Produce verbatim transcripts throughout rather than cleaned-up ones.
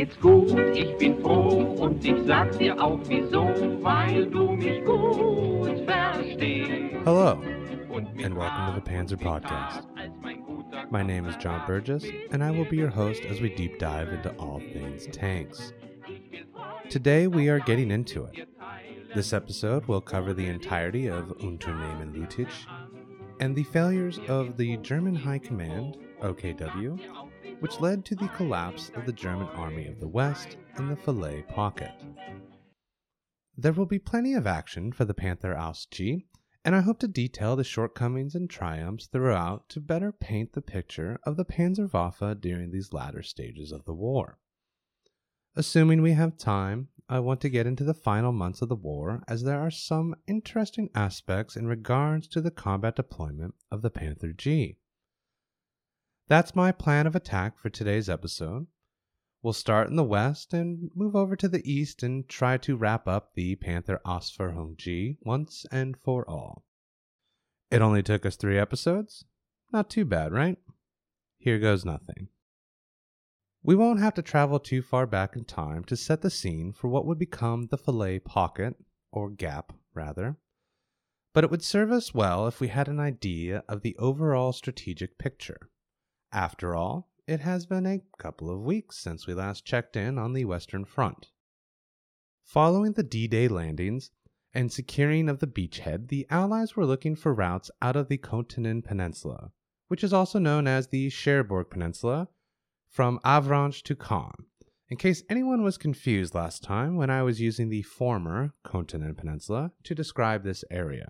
geht's gut, ich bin froh und ich sag dir auch wieso, weil du mich gut verstehst. Hello, and welcome to the Panzer Podcast. My name is John Burgess, and I will be your host as we deep dive into all things tanks. Today we are getting into it. This episode will cover the entirety of Unternehmen Lüttich and the failures of the German High Command, O K W, which led to the collapse of the German Army of the West in the Falaise Pocket. There will be plenty of action for the Panther Ausf. G, and I hope to detail the shortcomings and triumphs throughout to better paint the picture of the Panzerwaffe during these latter stages of the war. Assuming we have time, I want to get into the final months of the war, as there are some interesting aspects in regards to the combat deployment of the Panther G. That's my plan of attack for today's episode. We'll start in the west and move over to the east and try to wrap up the Panther Ausf. G once and for all. It only took us three episodes. Not too bad, right? Here goes nothing. We won't have to travel too far back in time to set the scene for what would become the Falaise Pocket, or Gap, rather. But it would serve us well if we had an idea of the overall strategic picture. After all, it has been a couple of weeks since we last checked in on the Western Front. Following the D-Day landings and securing of the beachhead, the Allies were looking for routes out of the Cotentin Peninsula, which is also known as the Cherbourg Peninsula, from Avranches to Caen, in case anyone was confused last time when I was using the former Cotentin Peninsula to describe this area.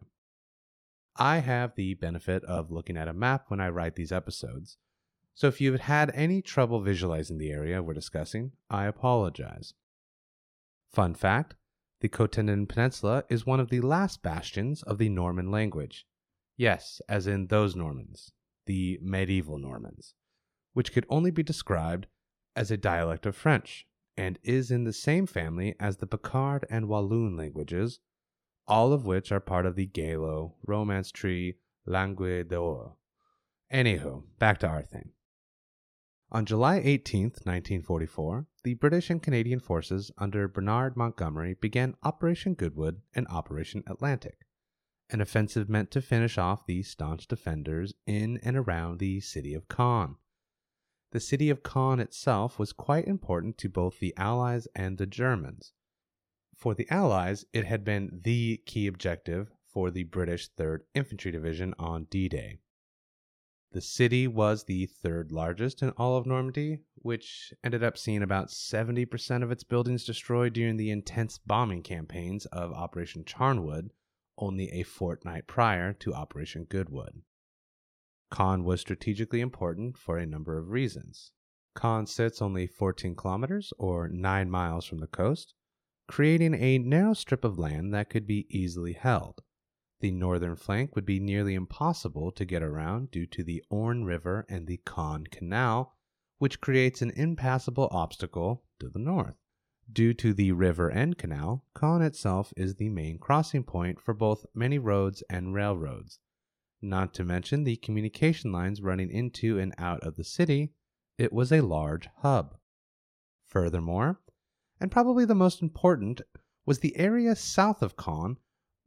I have the benefit of looking at a map when I write these episodes, so if you've had any trouble visualizing the area we're discussing, I apologize. Fun fact, the Cotentin Peninsula is one of the last bastions of the Norman language. Yes, as in those Normans, the medieval Normans, which could only be described as a dialect of French, and is in the same family as the Picard and Walloon languages, all of which are part of the Gallo-Romance tree Langue d'Or. Anywho, back to our thing. On July eighteenth, nineteen forty-four, the British and Canadian forces under Bernard Montgomery began Operation Goodwood and Operation Atlantic, an offensive meant to finish off the staunch defenders in and around the city of Caen. The city of Caen itself was quite important to both the Allies and the Germans. For the Allies, it had been the key objective for the British third Infantry Division on D-Day. The city was the third largest in all of Normandy, which ended up seeing about seventy percent of its buildings destroyed during the intense bombing campaigns of Operation Charnwood, only a fortnight prior to Operation Goodwood. Caen was strategically important for a number of reasons. Caen sits only fourteen kilometers, or nine miles from the coast, creating a narrow strip of land that could be easily held. The northern flank would be nearly impossible to get around due to the Orne River and the Caen Canal, which creates an impassable obstacle to the north. Due to the river and canal, Caen itself is the main crossing point for both many roads and railroads, not to mention the communication lines running into and out of the city. It was a large hub. Furthermore, and probably the most important, was the area south of Caen,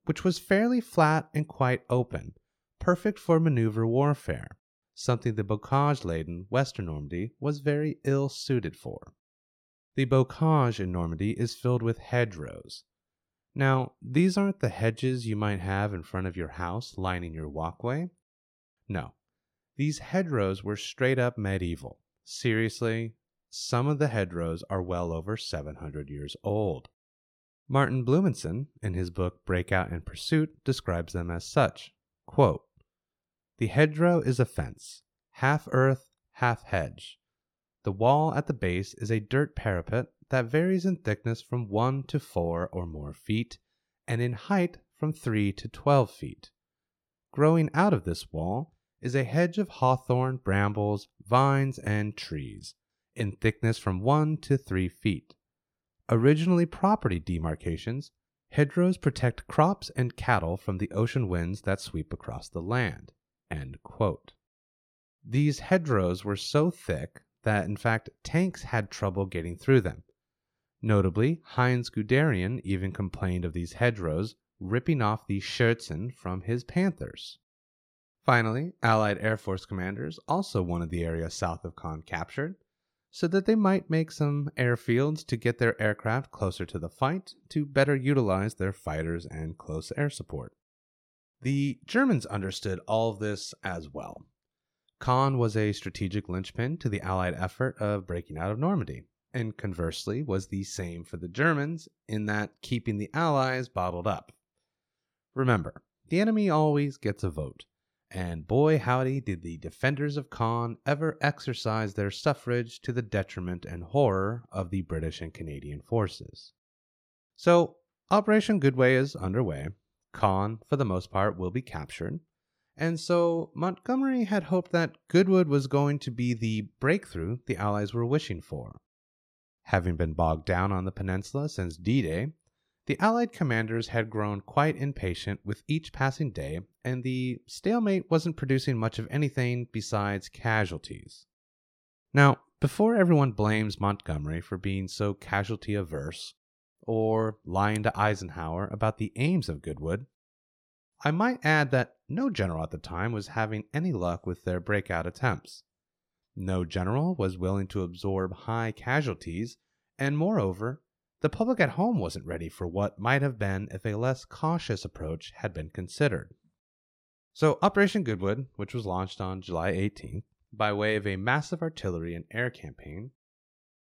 which was fairly flat and quite open, perfect for maneuver warfare, something the bocage-laden Western Normandy was very ill-suited for. The bocage in Normandy is filled with hedgerows. Now, these aren't the hedges you might have in front of your house lining your walkway. No, these hedgerows were straight-up medieval. Seriously, some of the hedgerows are well over seven hundred years old. Martin Blumenson, in his book Breakout and Pursuit, describes them as such. Quote, "The hedgerow is a fence, half earth, half hedge. The wall at the base is a dirt parapet that varies in thickness from one to four or more feet, and in height from three to twelve feet. Growing out of this wall is a hedge of hawthorn, brambles, vines, and trees, in thickness from one to three feet. Originally property demarcations, hedgerows protect crops and cattle from the ocean winds that sweep across the land." End quote. These hedgerows were so thick that, in fact, tanks had trouble getting through them. Notably, Heinz Guderian even complained of these hedgerows, ripping off the Schürzen from his Panthers. Finally, Allied Air Force commanders also wanted the area south of Caen captured, so that they might make some airfields to get their aircraft closer to the fight to better utilize their fighters and close air support. The Germans understood all of this as well. Caen was a strategic linchpin to the Allied effort of breaking out of Normandy, and conversely was the same for the Germans in that keeping the Allies bottled up. Remember, the enemy always gets a vote, and boy howdy did the defenders of Caen ever exercise their suffrage to the detriment and horror of the British and Canadian forces. So, Operation Goodwood is underway. Caen, for the most part, will be captured. And so Montgomery had hoped that Goodwood was going to be the breakthrough the Allies were wishing for. Having been bogged down on the peninsula since D-Day, the Allied commanders had grown quite impatient with each passing day, and the stalemate wasn't producing much of anything besides casualties. Now, before everyone blames Montgomery for being so casualty-averse, or lying to Eisenhower about the aims of Goodwood, I might add that no general at the time was having any luck with their breakout attempts. No general was willing to absorb high casualties, and moreover, the public at home wasn't ready for what might have been if a less cautious approach had been considered. So Operation Goodwood, which was launched on July eighteenth by way of a massive artillery and air campaign,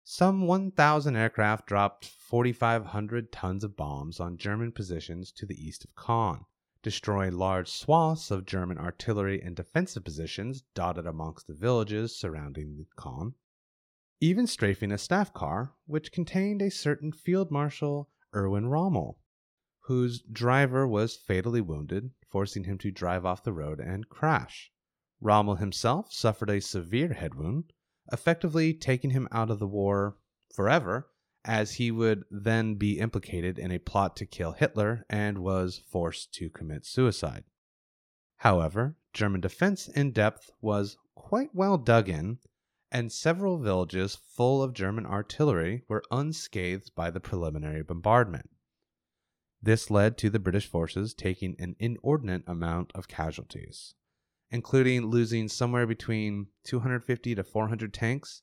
some one thousand aircraft dropped forty-five hundred tons of bombs on German positions to the east of Caen, destroying large swaths of German artillery and defensive positions dotted amongst the villages surrounding Caen, even strafing a staff car which contained a certain Field Marshal Erwin Rommel, whose driver was fatally wounded, forcing him to drive off the road and crash. Rommel himself suffered a severe head wound, effectively taking him out of the war forever, as he would then be implicated in a plot to kill Hitler and was forced to commit suicide. However, German defense in depth was quite well dug in, and several villages full of German artillery were unscathed by the preliminary bombardment. This led to the British forces taking an inordinate amount of casualties, including losing somewhere between two hundred fifty to four hundred tanks.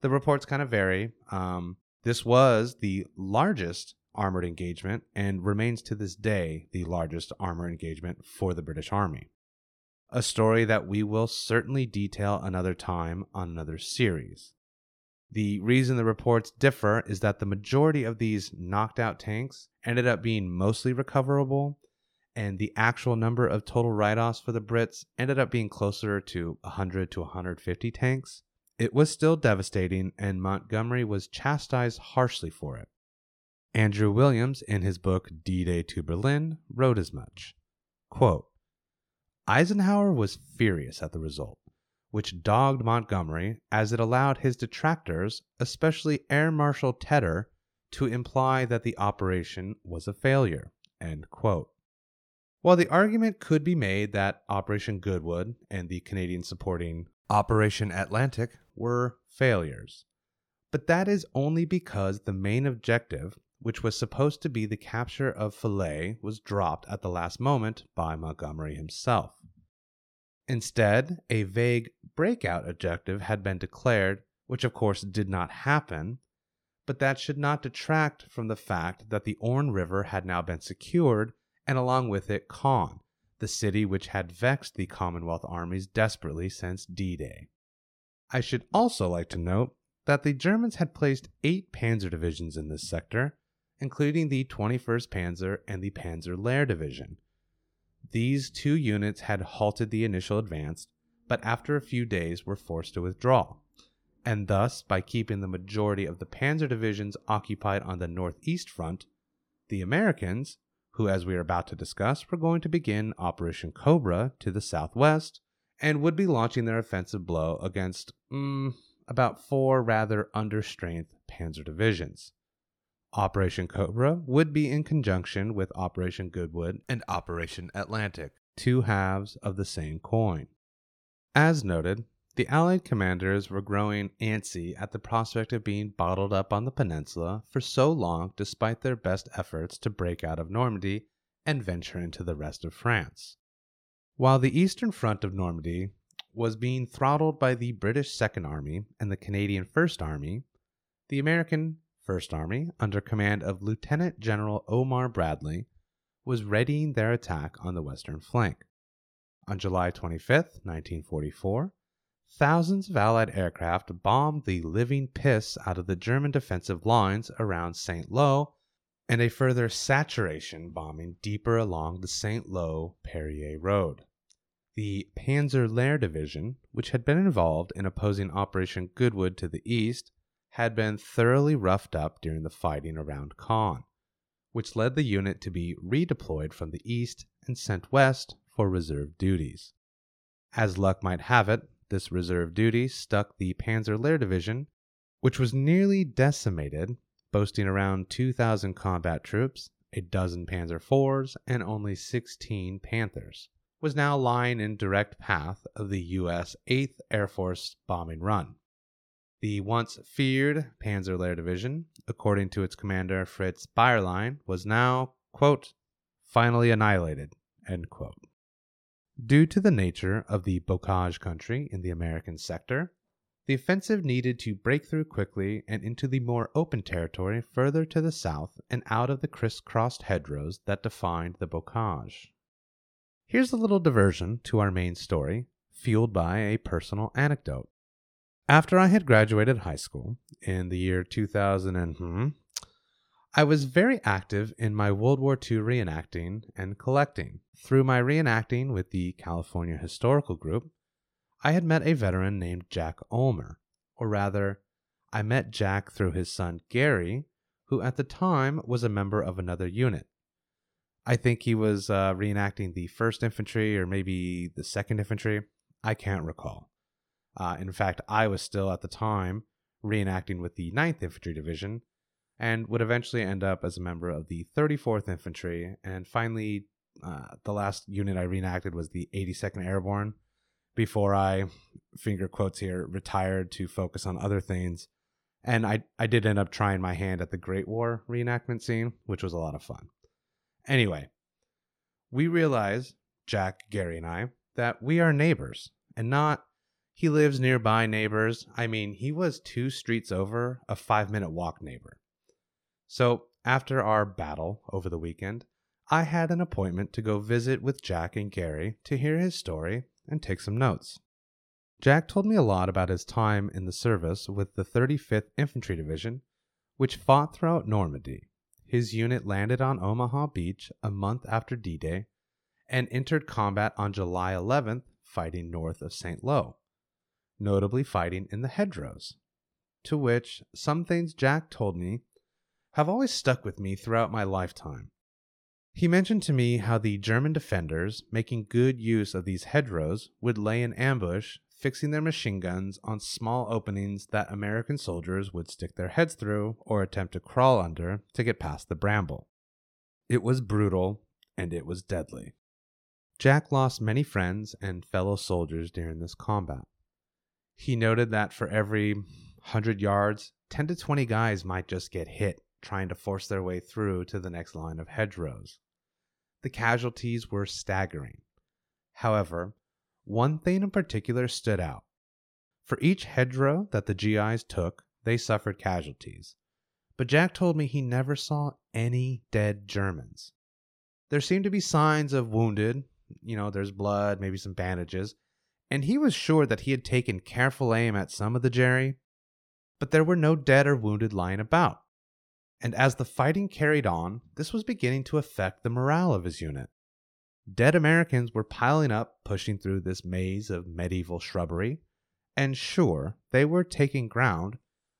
The reports kind of vary. Um, This was the largest armored engagement and remains to this day the largest armored engagement for the British Army. A story that we will certainly detail another time on another series. The reason the reports differ is that the majority of these knocked out tanks ended up being mostly recoverable, and the actual number of total write-offs for the Brits ended up being closer to one hundred to one hundred fifty tanks. It was still devastating, and Montgomery was chastised harshly for it. Andrew Williams, in his book D-Day to Berlin, wrote as much. Quote, Eisenhower was furious at the result, which dogged Montgomery as it allowed his detractors, especially Air Marshal Tedder, to imply that the operation was a failure. End quote. While the argument could be made that Operation Goodwood and the Canadian supporting Operation Atlantic were failures, but that is only because the main objective, which was supposed to be the capture of Falaise, was dropped at the last moment by Montgomery himself. Instead, a vague breakout objective had been declared, which of course did not happen, but that should not detract from the fact that the Orne River had now been secured, and along with it Caen, the city which had vexed the Commonwealth armies desperately since D-Day. I should also like to note that the Germans had placed eight Panzer divisions in this sector, including the twenty-first Panzer and the Panzer Lehr Division. These two units had halted the initial advance, but after a few days were forced to withdraw, and thus, by keeping the majority of the Panzer divisions occupied on the northeast front, the Americans, who, as we are about to discuss, were going to begin Operation Cobra to the southwest and would be launching their offensive blow against mm, about four rather understrength Panzer divisions. Operation Cobra would be in conjunction with Operation Goodwood and Operation Atlantic, two halves of the same coin. As noted, The Allied commanders were growing antsy at the prospect of being bottled up on the peninsula for so long despite their best efforts to break out of Normandy and venture into the rest of France. While the eastern front of Normandy was being throttled by the British Second Army and the Canadian First Army, the American First Army, under command of Lieutenant General Omar Bradley, was readying their attack on the western flank. On July twenty-fifth, nineteen forty-four, thousands of Allied aircraft bombed the living piss out of the German defensive lines around Saint-Lô, and a further saturation bombing deeper along the Saint-Lô-Perrier Road. The Panzer Lehr Division, which had been involved in opposing Operation Goodwood to the east, had been thoroughly roughed up during the fighting around Caen, which led the unit to be redeployed from the east and sent west for reserve duties. As luck might have it, this reserve duty stuck the Panzer Lehr Division, which was nearly decimated, boasting around two thousand combat troops, a dozen Panzer fours, and only sixteen Panthers, was now lying in direct path of the U S eighth Air Force bombing run. The once feared Panzer Lehr Division, according to its commander Fritz Bayerlein, was now, quote, finally annihilated, end quote. Due to the nature of the bocage country in the American sector, the offensive needed to break through quickly and into the more open territory further to the south and out of the crisscrossed hedgerows that defined the bocage. Here's a little diversion to our main story, fueled by a personal anecdote. After I had graduated high school in the year two thousand, I was very active in my World War Two reenacting and collecting. Through my reenacting with the California Historical Group, I had met a veteran named Jack Ulmer, or rather, I met Jack through his son Gary, who at the time was a member of another unit. I think he was uh, reenacting the first Infantry or maybe the second Infantry. I can't recall. Uh, in fact, I was still at the time reenacting with the ninth Infantry Division and would eventually end up as a member of the thirty-fourth Infantry. And finally, uh, the last unit I reenacted was the eighty-second Airborne before I, finger quotes here, retired to focus on other things. And I, I did end up trying my hand at the Great War reenactment scene, which was a lot of fun. Anyway, we realize, Jack, Gary, and I, that we are neighbors and not he lives nearby neighbors. I mean, he was two streets over, a five-minute walk neighbor. So after our battle over the weekend, I had an appointment to go visit with Jack and Gary to hear his story and take some notes. Jack told me a lot about his time in the service with the thirty-fifth Infantry Division, which fought throughout Normandy. His unit landed on Omaha Beach a month after D-Day and entered combat on July eleventh, fighting north of Saint-Lô. Notably fighting in the hedgerows, to which some things Jack told me have always stuck with me throughout my lifetime. He mentioned to me how the German defenders, making good use of these hedgerows, would lay in ambush, fixing their machine guns on small openings that American soldiers would stick their heads through or attempt to crawl under to get past the bramble. It was brutal, and it was deadly. Jack lost many friends and fellow soldiers during this combat. He noted that for every one hundred yards, ten to twenty guys might just get hit, trying to force their way through to the next line of hedgerows. The casualties were staggering. However, one thing in particular stood out. For each hedgerow that the G Is took, they suffered casualties. But Jack told me he never saw any dead Germans. There seemed to be signs of wounded, you know, there's blood, maybe some bandages, and he was sure that he had taken careful aim at some of the Jerry, but there were no dead or wounded lying about. And as the fighting carried on, this was beginning to affect the morale of his unit. Dead Americans were piling up, pushing through this maze of medieval shrubbery, and sure, they were taking ground,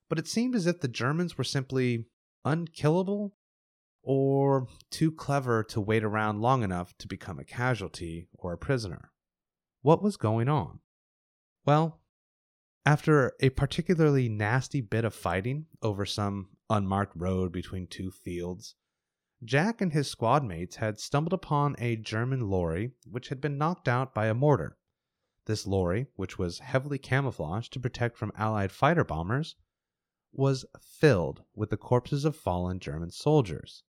but it seemed as if the Germans were simply unkillable or too clever to wait around long enough to become a casualty or a prisoner. What was going on? Well, after a particularly nasty bit of fighting over some unmarked road between two fields, Jack and his squad mates had stumbled upon a German lorry which had been knocked out by a mortar. This lorry, which was heavily camouflaged to protect from Allied fighter bombers, was filled with the corpses of fallen German soldiers.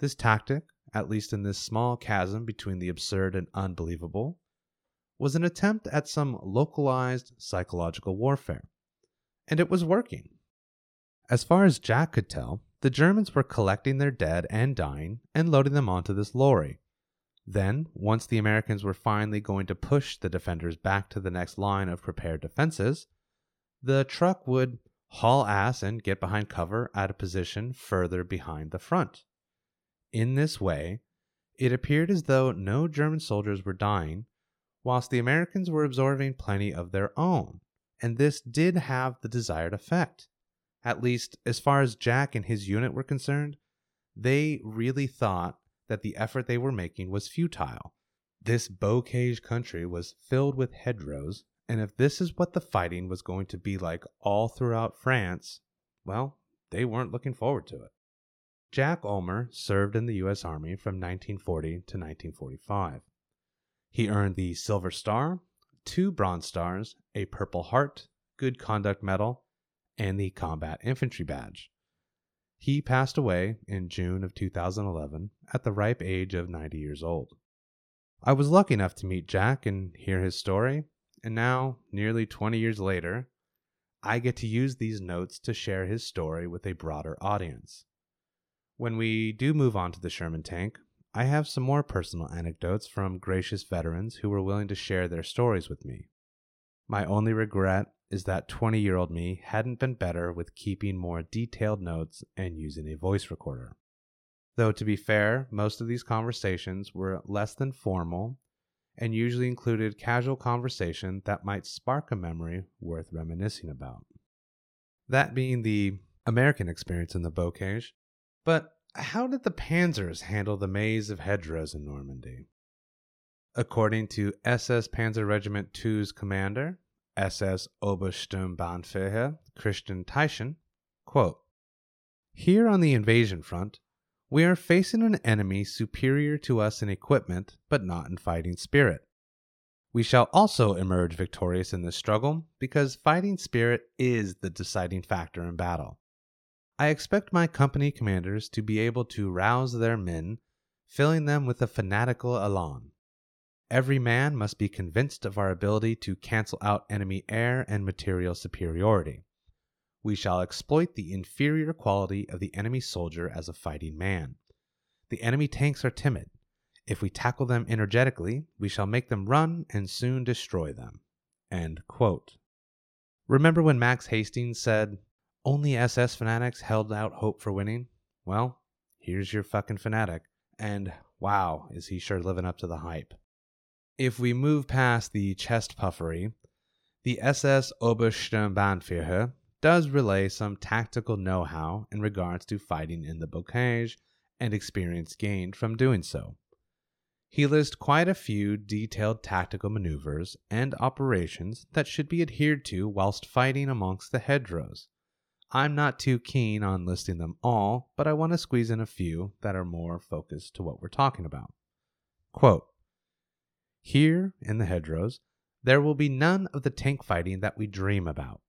This tactic, at least in this small chasm between the absurd and unbelievable, was an attempt at some localized psychological warfare, and it was working. As far as Jack could tell, the Germans were collecting their dead and dying and loading them onto this lorry. Then, once the Americans were finally going to push the defenders back to the next line of prepared defenses, the truck would haul ass and get behind cover at a position further behind the front. In this way, it appeared as though no German soldiers were dying, whilst the Americans were absorbing plenty of their own, and this did have the desired effect. At least, as far as Jack and his unit were concerned, they really thought that the effort they were making was futile. This bocage country was filled with hedgerows, and if this is what the fighting was going to be like all throughout France, well, they weren't looking forward to it. Jack Ulmer served in the U S Army from nineteen forty to nineteen forty-five. He earned the Silver Star, two Bronze Stars, a Purple Heart, Good Conduct Medal, and the Combat Infantry Badge. He passed away in June of two thousand eleven at the ripe age of ninety years old. I was lucky enough to meet Jack and hear his story, and now, nearly twenty years later, I get to use these notes to share his story with a broader audience. When we do move on to the Sherman tank, I have some more personal anecdotes from gracious veterans who were willing to share their stories with me. My only regret is that twenty-year-old me hadn't been better with keeping more detailed notes and using a voice recorder. Though to be fair, most of these conversations were less than formal and usually included casual conversation that might spark a memory worth reminiscing about. That being the American experience in the Bocage, but how did the Panzers handle the maze of hedgerows in Normandy? According to S S Panzer Regiment two's commander, S S Obersturmbannführer Christian Teichen, quote, "Here on the invasion front, we are facing an enemy superior to us in equipment, but not in fighting spirit. We shall also emerge victorious in this struggle, because fighting spirit is the deciding factor in battle. I expect my company commanders to be able to rouse their men, filling them with a fanatical elan. Every man must be convinced of our ability to cancel out enemy air and material superiority. We shall exploit the inferior quality of the enemy soldier as a fighting man. The enemy tanks are timid. If we tackle them energetically, we shall make them run and soon destroy them." End quote. Remember when Max Hastings said, "Only S S fanatics held out hope for winning"? Well, here's your fucking fanatic, and wow, is he sure living up to the hype. If we move past the chest puffery, the S S Obersturmbannführer does relay some tactical know-how in regards to fighting in the Bocage and experience gained from doing so. He lists quite a few detailed tactical maneuvers and operations that should be adhered to whilst fighting amongst the hedgerows. I'm not too keen on listing them all, but I want to squeeze in a few that are more focused to what we're talking about. Quote, "Here, in the hedgerows, there will be none of the tank fighting that we dream about.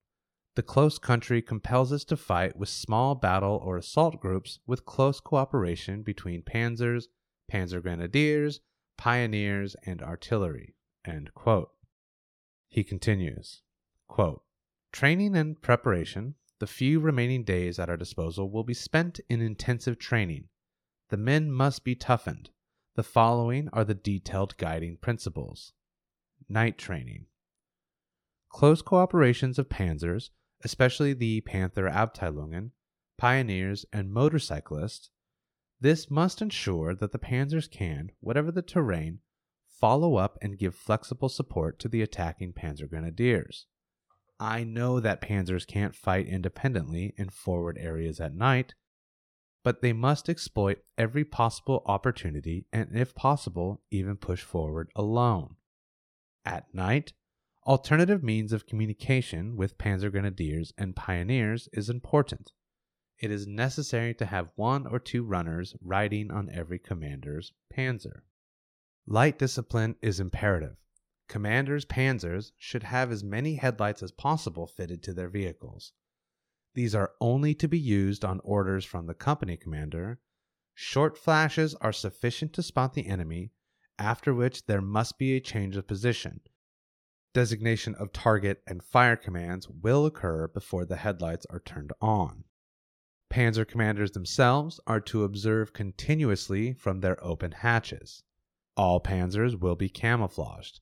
The close country compels us to fight with small battle or assault groups with close cooperation between panzers, panzer grenadiers, pioneers, and artillery." End quote. He continues, quote, "Training and preparation. The few remaining days at our disposal will be spent in intensive training. The men must be toughened. The following are the detailed guiding principles. Night training. Close cooperations of panzers, especially the Panther Abteilungen, pioneers, and motorcyclists. This must ensure that the panzers can, whatever the terrain, follow up and give flexible support to the attacking panzer grenadiers. I know that panzers can't fight independently in forward areas at night, but they must exploit every possible opportunity and, if possible, even push forward alone. At night, alternative means of communication with panzer grenadiers and pioneers is important. It is necessary to have one or two runners riding on every commander's panzer. Light discipline is imperative. commanders' panzers should have as many headlights as possible fitted to their vehicles. These are only to be used on orders from the company commander. Short flashes are sufficient to spot the enemy, after which there must be a change of position. Designation of target and fire commands will occur before the headlights are turned on. Panzer commanders themselves are to observe continuously from their open hatches. All panzers will be camouflaged.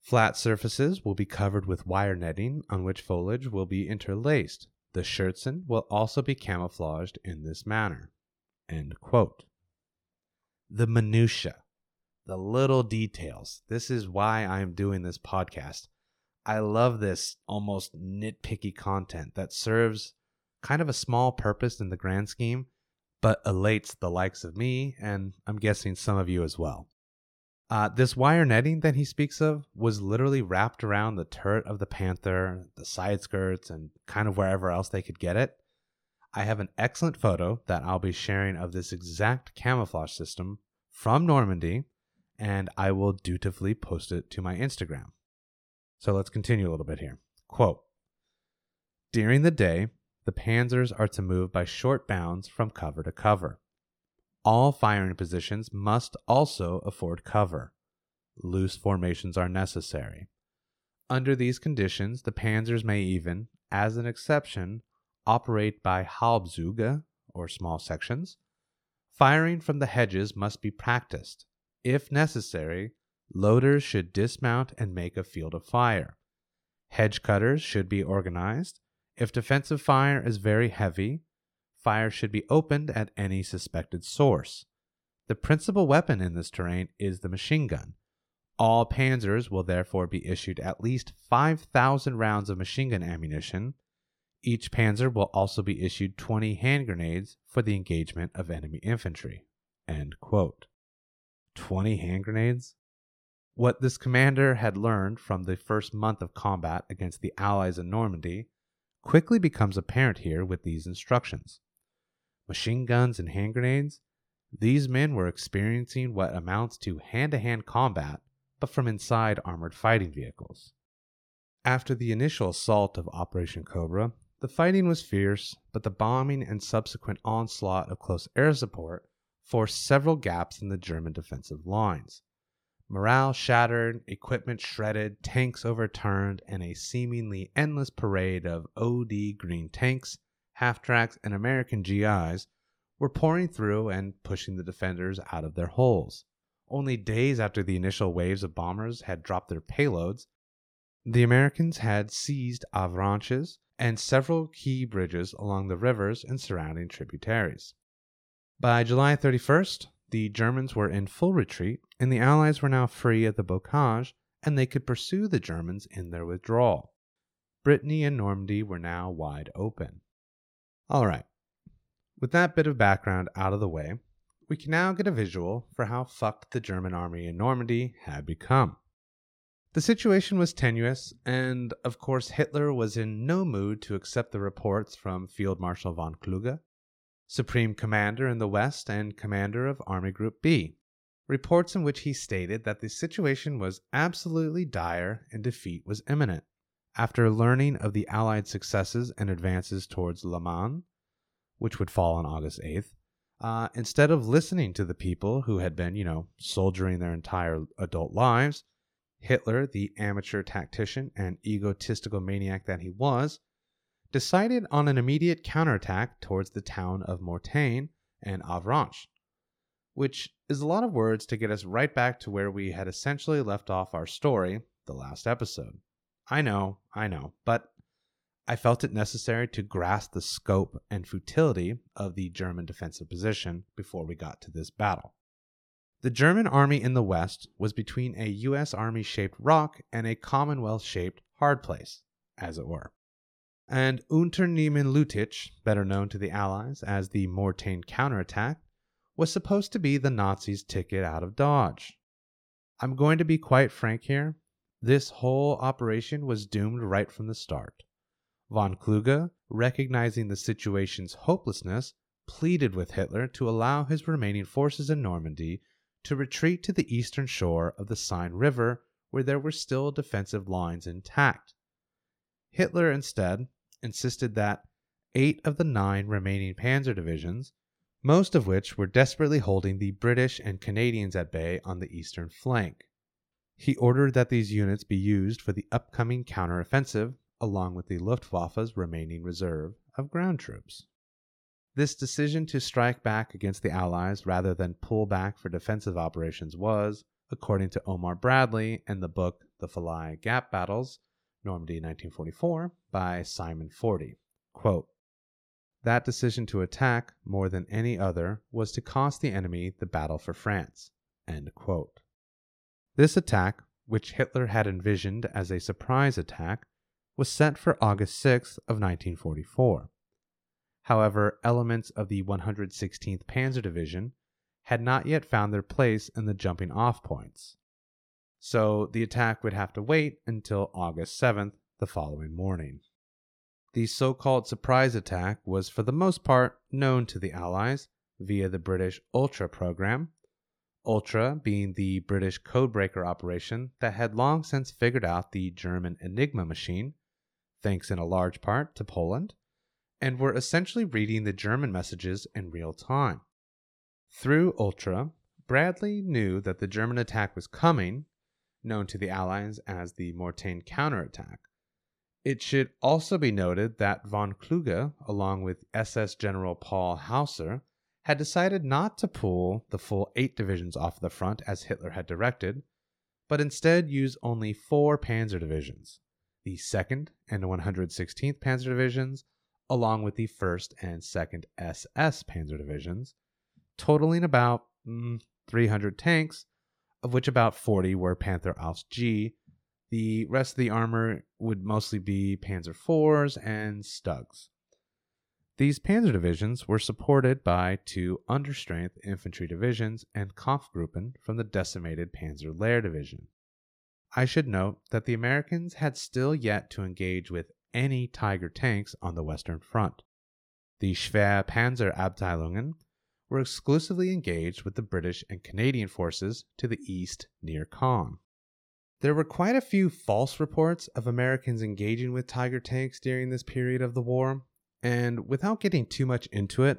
Flat surfaces will be covered with wire netting on which foliage will be interlaced. The Schürzen will also be camouflaged in this manner. End quote. The minutiae, the little details. This is why I'm doing this podcast. I love this almost nitpicky content that serves kind of a small purpose in the grand scheme, but elates the likes of me, and I'm guessing some of you as well. Uh, this wire netting that he speaks of was literally wrapped around the turret of the Panther, the side skirts, and kind of wherever else they could get it. I have an excellent photo that I'll be sharing of this exact camouflage system from Normandy, and I will dutifully post it to my Instagram. So let's continue a little bit here. Quote, during the day, the panzers are to move by short bounds from cover to cover. All firing positions must also afford cover. Loose formations are necessary. Under these conditions, the panzers may even, as an exception, operate by Halbzüge, or small sections. Firing from the hedges must be practiced. If necessary, loaders should dismount and make a field of fire. Hedge cutters should be organized. If defensive fire is very heavy, fire should be opened at any suspected source. The principal weapon in this terrain is the machine gun. All panzers will therefore be issued at least five thousand rounds of machine gun ammunition. Each panzer will also be issued twenty hand grenades for the engagement of enemy infantry. End quote. twenty hand grenades? What this commander had learned from the first month of combat against the Allies in Normandy quickly becomes apparent here with these instructions. Machine guns and hand grenades? These men were experiencing what amounts to hand-to-hand combat, but from inside armored fighting vehicles. After the initial assault of Operation Cobra, the fighting was fierce, but the bombing and subsequent onslaught of close air support forced several gaps in the German defensive lines. Morale shattered, equipment shredded, tanks overturned, and a seemingly endless parade of O D green tanks, half-tracks, and American G Is were pouring through and pushing the defenders out of their holes. Only days after the initial waves of bombers had dropped their payloads, the Americans had seized Avranches and several key bridges along the rivers and surrounding tributaries. By July thirty-first, the Germans were in full retreat, and the Allies were now free of the bocage, and they could pursue the Germans in their withdrawal. Brittany and Normandy were now wide open. All right, with that bit of background out of the way, we can now get a visual for how fucked the German army in Normandy had become. The situation was tenuous, and of course Hitler was in no mood to accept the reports from Field Marshal von Kluge, Supreme Commander in the West and Commander of Army Group B, reports in which he stated that the situation was absolutely dire and defeat was imminent. After learning of the Allied successes and advances towards Le Mans, which would fall on August eighth, uh, instead of listening to the people who had been, you know, soldiering their entire adult lives, Hitler, the amateur tactician and egotistical maniac that he was, decided on an immediate counterattack towards the town of Mortain and Avranches, which is a lot of words to get us right back to where we had essentially left off our story the last episode. I know, I know, but I felt it necessary to grasp the scope and futility of the German defensive position before we got to this battle. The German army in the West was between a U S Army-shaped rock and a Commonwealth-shaped hard place, as it were. And Unternehmen Lüttich, better known to the Allies as the Mortain counterattack, was supposed to be the Nazis' ticket out of Dodge. I'm going to be quite frank here. This whole operation was doomed right from the start. Von Kluge, recognizing the situation's hopelessness, pleaded with Hitler to allow his remaining forces in Normandy to retreat to the eastern shore of the Seine River, where there were still defensive lines intact. Hitler instead insisted that eight of the nine remaining panzer divisions, most of which were desperately holding the British and Canadians at bay on the eastern flank, he ordered that these units be used for the upcoming counteroffensive, along with the Luftwaffe's remaining reserve of ground troops. This decision to strike back against the Allies rather than pull back for defensive operations was, according to Omar Bradley and the book The Falaise Gap Battles, Normandy nineteen forty-four, by Simon Forty, quote, "That decision to attack, more than any other, was to cost the enemy the battle for France," end quote. This attack, which Hitler had envisioned as a surprise attack, was set for August sixth of nineteen forty-four. However, elements of the one hundred sixteenth Panzer Division had not yet found their place in the jumping-off points, so the attack would have to wait until August seventh, the following morning. The so-called surprise attack was for the most part known to the Allies via the British Ultra program, Ultra being the British codebreaker operation that had long since figured out the German Enigma machine, thanks in a large part to Poland, and were essentially reading the German messages in real time. Through Ultra, Bradley knew that the German attack was coming, known to the Allies as the Mortain counterattack. It should also be noted that von Kluge, along with S S General Paul Hauser, had decided not to pull the full eight divisions off the front as Hitler had directed, but instead use only four panzer divisions, the second and one hundred sixteenth Panzer Divisions, along with the first and second S S Panzer Divisions, totaling about mm, three hundred tanks, of which about forty were Panther Ausf. G. The rest of the armor would mostly be Panzer fours and Stugs. These panzer divisions were supported by two understrength infantry divisions and Kampfgruppen from the decimated Panzer Lehr Division. I should note that the Americans had still yet to engage with any Tiger tanks on the Western Front. The Schwer Panzerabteilungen were exclusively engaged with the British and Canadian forces to the east near Caen. There were quite a few false reports of Americans engaging with Tiger tanks during this period of the war, and without getting too much into it,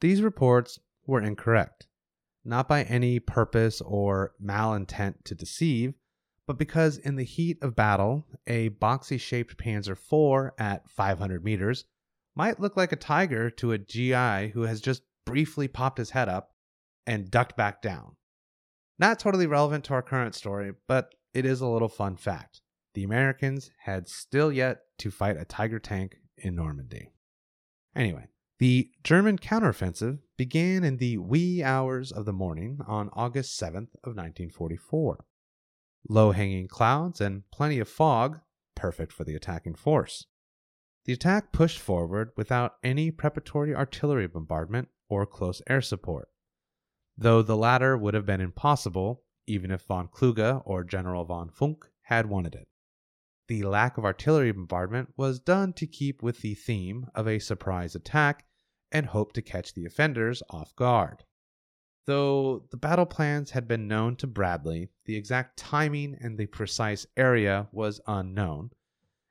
these reports were incorrect, not by any purpose or malintent to deceive, but because in the heat of battle, a boxy-shaped Panzer four at five hundred meters might look like a tiger to a G I who has just briefly popped his head up and ducked back down. Not totally relevant to our current story, but it is a little fun fact. The Americans had still yet to fight a Tiger tank in Normandy. Anyway, the German counteroffensive began in the wee hours of the morning on August seventh of nineteen forty-four. Low-hanging clouds and plenty of fog, perfect for the attacking force. The attack pushed forward without any preparatory artillery bombardment or close air support, though the latter would have been impossible even if von Kluge or General von Funk had wanted it. The lack of artillery bombardment was done to keep with the theme of a surprise attack and hope to catch the offenders off guard. Though the battle plans had been known to Bradley, the exact timing and the precise area was unknown,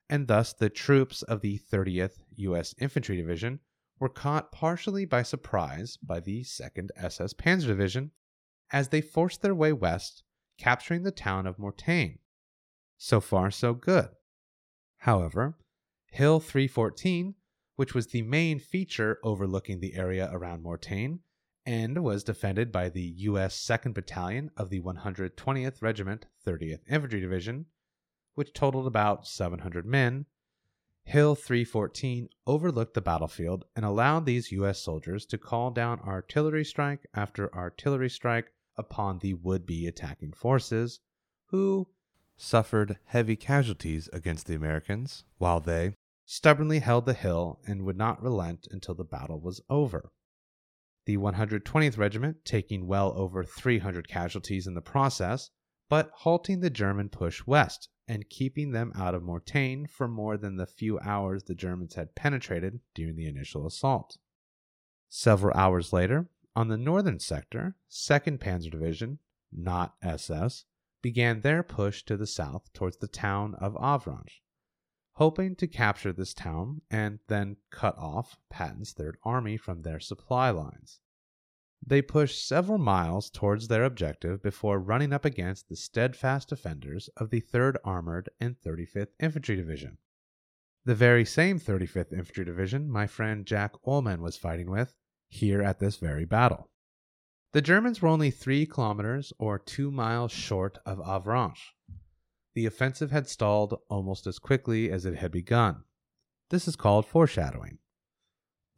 and thus the troops of the thirtieth U S Infantry Division were caught partially by surprise by the second S S Panzer Division as they forced their way west, capturing the town of Mortain. So far, so good. However, Hill three fourteen, which was the main feature overlooking the area around Mortain, and was defended by the U S second Battalion of the one hundred twentieth Regiment thirtieth Infantry Division, which totaled about seven hundred men, Hill three fourteen overlooked the battlefield and allowed these U S soldiers to call down artillery strike after artillery strike upon the would-be attacking forces, who suffered heavy casualties against the Americans, while they stubbornly held the hill and would not relent until the battle was over. The one hundred twentieth Regiment taking well over three hundred casualties in the process, but halting the German push west and keeping them out of Mortain for more than the few hours the Germans had penetrated during the initial assault. Several hours later, on the northern sector, second Panzer Division, not S S, began their push to the south towards the town of Avranches, hoping to capture this town and then cut off Patton's Third Army from their supply lines. They pushed several miles towards their objective before running up against the steadfast offenders of the third Armored and thirty-fifth Infantry Division. The very same thirty-fifth Infantry Division my friend Jack Ulmer was fighting with here at this very battle. The Germans were only three kilometers or two miles short of Avranches. The offensive had stalled almost as quickly as it had begun. This is called foreshadowing.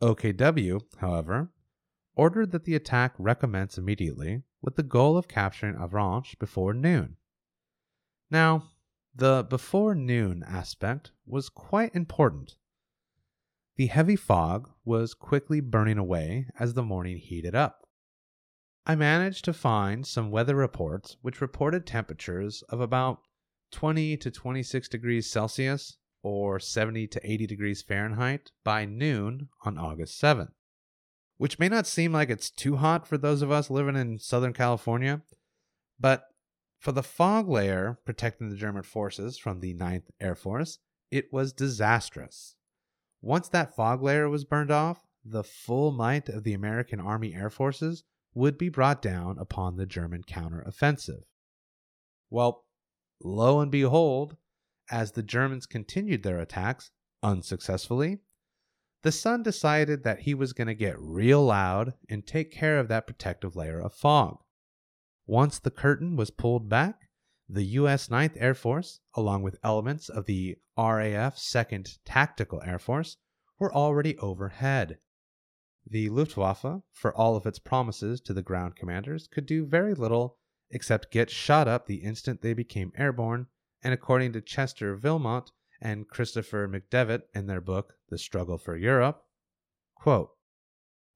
O K W, however, ordered that the attack recommence immediately with the goal of capturing Avranches before noon. Now, the before noon aspect was quite important. The heavy fog was quickly burning away as the morning heated up. I managed to find some weather reports which reported temperatures of about twenty to twenty-six degrees Celsius or seventy to eighty degrees Fahrenheit by noon on August seventh, which may not seem like it's too hot for those of us living in Southern California, but for the fog layer protecting the German forces from the ninth Air Force, it was disastrous. Once that fog layer was burned off, the full might of the American Army Air Forces would be brought down upon the German counteroffensive. Well, lo and behold, as the Germans continued their attacks unsuccessfully, the sun decided that he was going to get real loud and take care of that protective layer of fog. Once the curtain was pulled back, the U S ninth Air Force, along with elements of the R A F second Tactical Air Force, were already overhead. The Luftwaffe, for all of its promises to the ground commanders, could do very little except get shot up the instant they became airborne, and according to Chester Vilmont and Christopher McDevitt in their book, The Struggle for Europe, quote,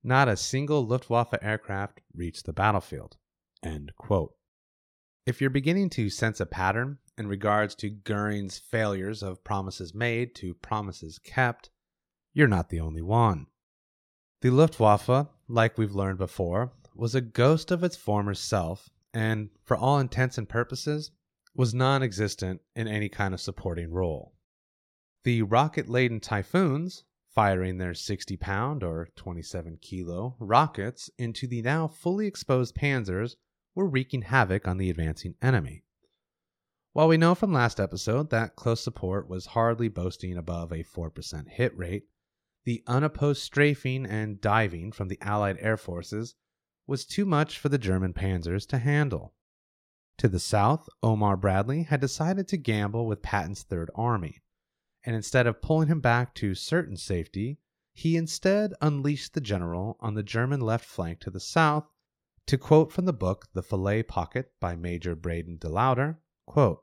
"Not a single Luftwaffe aircraft reached the battlefield," end quote. If you're beginning to sense a pattern in regards to Goering's failures of promises made to promises kept, you're not the only one. The Luftwaffe, like we've learned before, was a ghost of its former self and, for all intents and purposes, was non-existent in any kind of supporting role. The rocket-laden Typhoons, firing their sixty-pound or twenty-seven-kilo rockets into the now fully exposed panzers, were wreaking havoc on the advancing enemy. While we know from last episode that close support was hardly boasting above a four percent hit rate, the unopposed strafing and diving from the Allied air forces was too much for the German panzers to handle. To the south, Omar Bradley had decided to gamble with Patton's Third Army, and instead of pulling him back to certain safety, he instead unleashed the general on the German left flank to the south. To quote from the book The Falaise Pocket by Major Braden DeLauder, quote,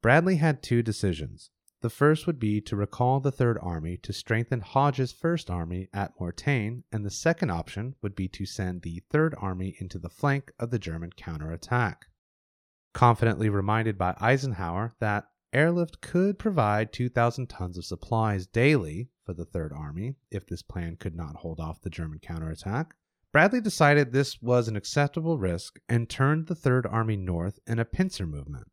"Bradley had two decisions. The first would be to recall the Third Army to strengthen Hodge's First Army at Mortain, and the second option would be to send the Third Army into the flank of the German counterattack." Confidently reminded by Eisenhower that airlift could provide two thousand tons of supplies daily for the Third Army if this plan could not hold off the German counterattack, Bradley decided this was an acceptable risk and turned the Third Army north in a pincer movement.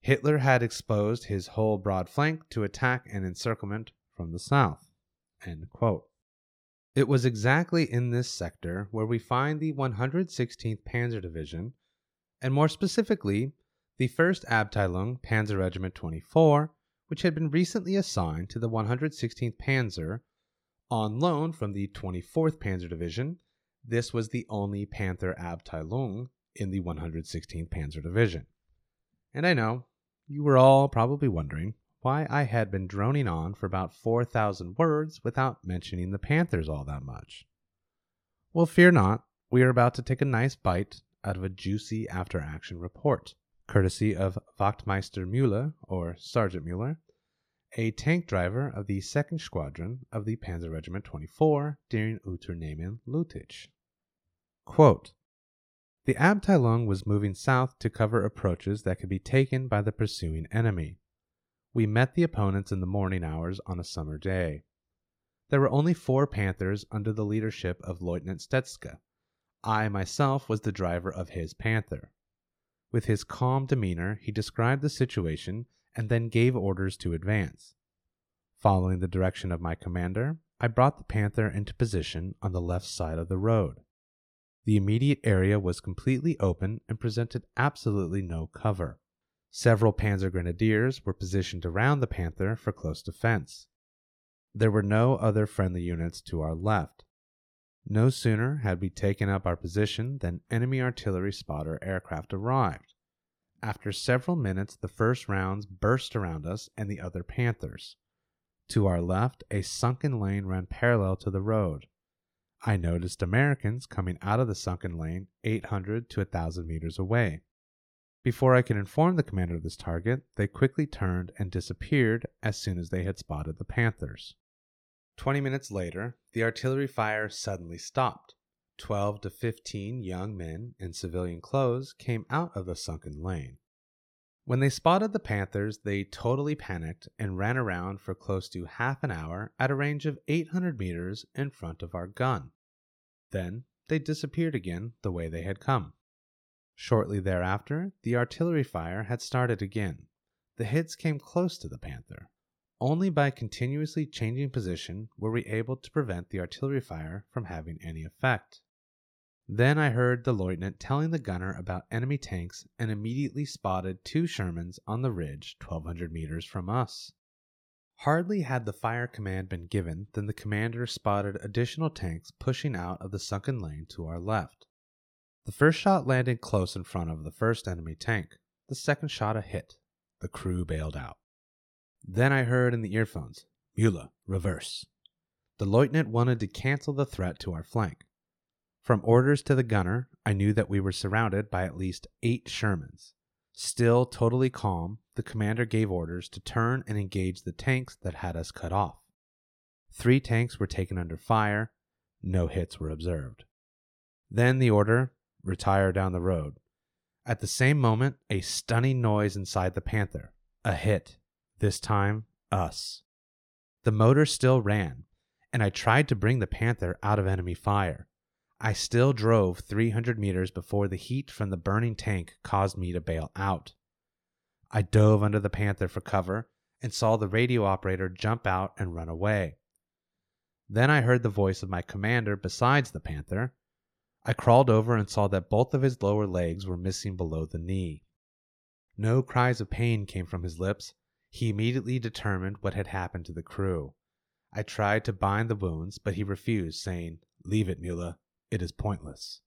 Hitler had exposed his whole broad flank to attack and encirclement from the south, end quote. It was exactly in this sector where we find the one hundred sixteenth Panzer Division, and more specifically, the first Abteilung Panzer Regiment twenty-four, which had been recently assigned to the one hundred sixteenth Panzer on loan from the twenty-fourth Panzer Division. This was the only Panther Abteilung in the one hundred sixteenth Panzer Division. And I know, you were all probably wondering why I had been droning on for about four thousand words without mentioning the Panthers all that much. Well, fear not, we are about to take a nice bite out of a juicy after-action report, courtesy of Wachtmeister Müller, or Sergeant Müller, a tank driver of the second Squadron of the Panzer Regiment twenty-four during Unternehmen Lüttich. Quote, "The Abteilung was moving south to cover approaches that could be taken by the pursuing enemy. We met the opponents in the morning hours on a summer day. There were only four Panthers under the leadership of Lieutenant Stetska. I myself was the driver of his Panther. With his calm demeanor, he described the situation and then gave orders to advance. Following the direction of my commander, I brought the Panther into position on the left side of the road. The immediate area was completely open and presented absolutely no cover. Several Panzer Grenadiers were positioned around the Panther for close defense. There were no other friendly units to our left. No sooner had we taken up our position than enemy artillery spotter aircraft arrived. After several minutes, the first rounds burst around us and the other Panthers. To our left, a sunken lane ran parallel to the road. I noticed Americans coming out of the sunken lane eight hundred to one thousand meters away. Before I could inform the commander of this target, they quickly turned and disappeared as soon as they had spotted the Panthers. Twenty minutes later, the artillery fire suddenly stopped. Twelve to fifteen young men in civilian clothes came out of the sunken lane. When they spotted the Panthers, they totally panicked and ran around for close to half an hour at a range of eight hundred meters in front of our gun. Then they disappeared again the way they had come. Shortly thereafter, the artillery fire had started again. The hits came close to the Panther. Only by continuously changing position were we able to prevent the artillery fire from having any effect. Then I heard the lieutenant telling the gunner about enemy tanks and immediately spotted two Shermans on the ridge twelve hundred meters from us. Hardly had the fire command been given than the commander spotted additional tanks pushing out of the sunken lane to our left. The first shot landed close in front of the first enemy tank. The second shot a hit. The crew bailed out. Then I heard in the earphones, "Müller, reverse." The lieutenant wanted to cancel the threat to our flank. From orders to the gunner, I knew that we were surrounded by at least eight Shermans. Still totally calm, the commander gave orders to turn and engage the tanks that had us cut off. Three tanks were taken under fire. No hits were observed. Then the order, "Retire down the road." At the same moment, a stunning noise inside the Panther. A hit. This time, us. The motor still ran, and I tried to bring the Panther out of enemy fire. I still drove three hundred meters before the heat from the burning tank caused me to bail out. I dove under the Panther for cover and saw the radio operator jump out and run away. Then I heard the voice of my commander besides the Panther. I crawled over and saw that both of his lower legs were missing below the knee. No cries of pain came from his lips. He immediately determined what had happened to the crew. I tried to bind the wounds, but he refused, saying, "Leave it, Müller. It is pointless."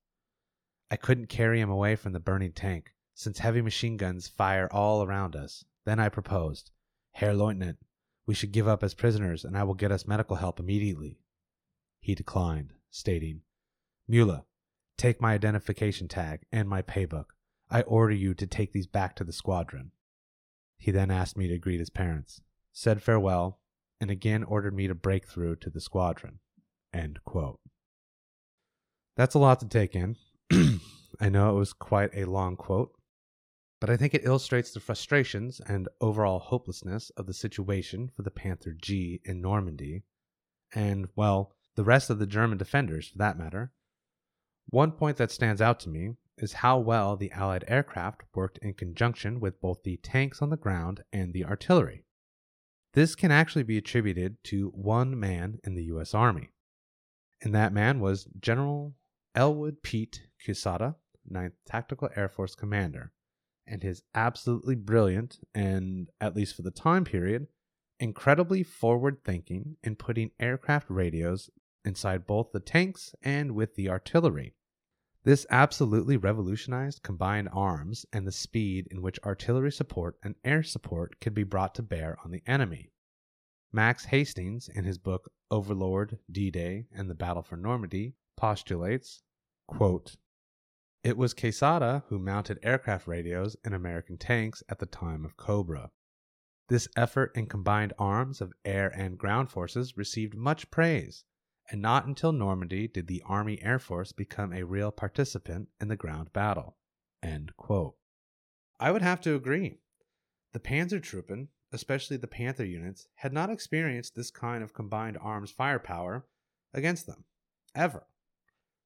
I couldn't carry him away from the burning tank, since heavy machine guns fire all around us. Then I proposed, "Herr Lieutenant, we should give up as prisoners and I will get us medical help immediately." He declined, stating, "Müller, take my identification tag and my paybook. I order you to take these back to the squadron." He then asked me to greet his parents, said farewell, and again ordered me to break through to the squadron. End quote. That's a lot to take in. I know it was quite a long quote, but I think it illustrates the frustrations and overall hopelessness of the situation for the Panther G in Normandy, and, well, the rest of the German defenders, for that matter. One point that stands out to me is how well the Allied aircraft worked in conjunction with both the tanks on the ground and the artillery. This can actually be attributed to one man in the U S Army, and that man was General Elwood Pete Quesada, ninth Tactical Air Force Commander, and his absolutely brilliant and, at least for the time period, incredibly forward-thinking in putting aircraft radios inside both the tanks and with the artillery. This absolutely revolutionized combined arms and the speed in which artillery support and air support could be brought to bear on the enemy. Max Hastings, in his book Overlord, D-Day, and the Battle for Normandy, postulates, quote, "It was Quesada who mounted aircraft radios in American tanks at the time of Cobra. This effort in combined arms of air and ground forces received much praise, and not until Normandy did the Army Air Force become a real participant in the ground battle." End quote. I would have to agree. The Panzertruppen, especially the Panther units, had not experienced this kind of combined arms firepower against them, ever.